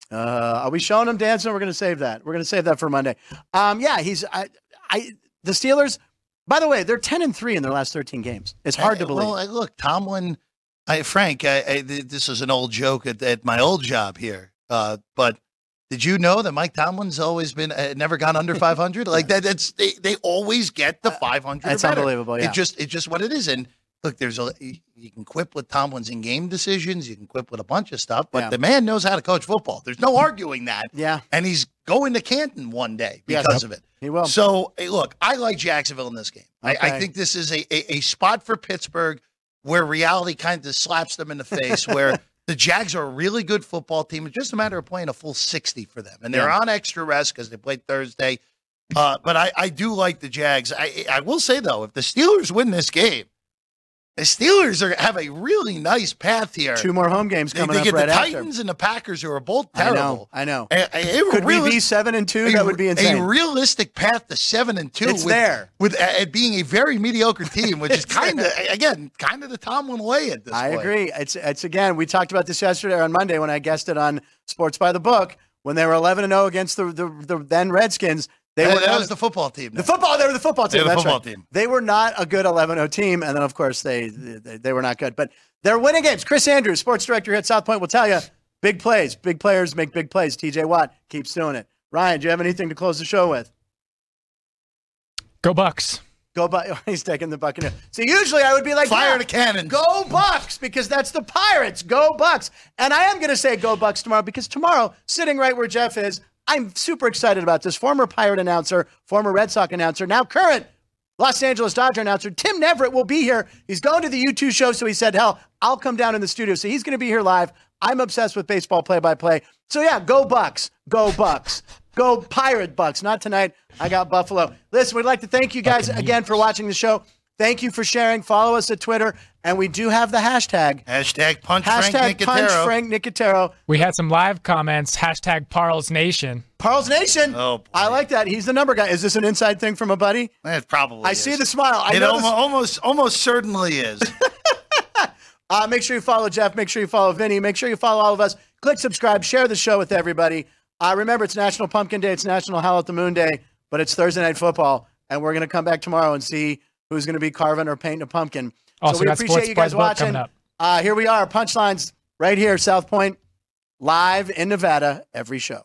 Are we showing him dancing? We're going to save that. We're going to save that for Monday. The Steelers. By the way, they're 10-3 in their last 13 games. It's hard to believe. Well, look, Tomlin, Frank, this is an old joke at my old job here. But did you know that Mike Tomlin's always been never gone under 500? Like that's they always get the 500. That's unbelievable. Yeah. It's just what it is. And look, you can quip with Tomlin's in-game decisions. You can quip with a bunch of stuff. But the man knows how to coach football. There's no arguing that. Yeah, and he's going to Canton one day because of it. He will. So, look, I like Jacksonville in this game. Okay. I think this is a spot for Pittsburgh where reality kind of slaps them in the face, where the Jags are a really good football team. It's just a matter of playing a full 60 for them. And they're on extra rest because they played Thursday. But I do like the Jags. I will say, though, if the Steelers win this game, the Steelers have a really nice path here. 2 more home games coming up right after. They get the Titans and the Packers, who are both terrible. I know. Could we be 7-2? That would be insane. A realistic path to 7-2. It's there. With it being a very mediocre team, which is kind of the Tomlin way at this point. I agree. It's again, we talked about this yesterday on Monday when I guessed it on Sports by the Book, when they were 11-0 against the then Redskins. That was the football team. They were the football team. That's the football team. They were not a good 11-0 team, and then, of course, they were not good. But they're winning games. Chris Andrews, sports director here at South Point, will tell you, big plays. Big players make big plays. TJ Watt keeps doing it. Ryan, do you have anything to close the show with? Go Bucks. Go Bucks. He's taking the Buccaneers. So usually I would be like, fire the cannon. Go Bucks, because that's the Pirates. Go Bucks. And I am going to say go Bucks tomorrow, because tomorrow, sitting right where Jeff is, I'm super excited about this. Former Pirate announcer, former Red Sox announcer, now current Los Angeles Dodger announcer, Tim Neverett will be here. He's going to the U2 show, so he said, hell, I'll come down in the studio. So he's going to be here live. I'm obsessed with baseball play-by-play. So, yeah, go Bucks. Go Bucks. Go Pirate Bucks. Not tonight. I got Buffalo. Listen, we'd like to thank you guys again for watching the show. Thank you for sharing. Follow us at Twitter. And we do have the hashtag. Hashtag punch Frank Nicotero. Punch Frank Nicotero. We had some live comments. Hashtag Parles Nation. Parles Nation. Oh, boy. I like that. He's the number guy. Is this an inside thing from a buddy? It probably is. I see the smile. It almost certainly is. Make sure you follow Jeff. Make sure you follow Vinny. Make sure you follow all of us. Click subscribe. Share the show with everybody. Remember, it's National Pumpkin Day. It's National Howl at the Moon Day. But it's Thursday Night Football. And we're going to come back tomorrow and see who's going to be carving or painting a pumpkin. Also, so we appreciate you guys watching. Here we are, Punchlines, right here, South Point, live in Nevada, every show.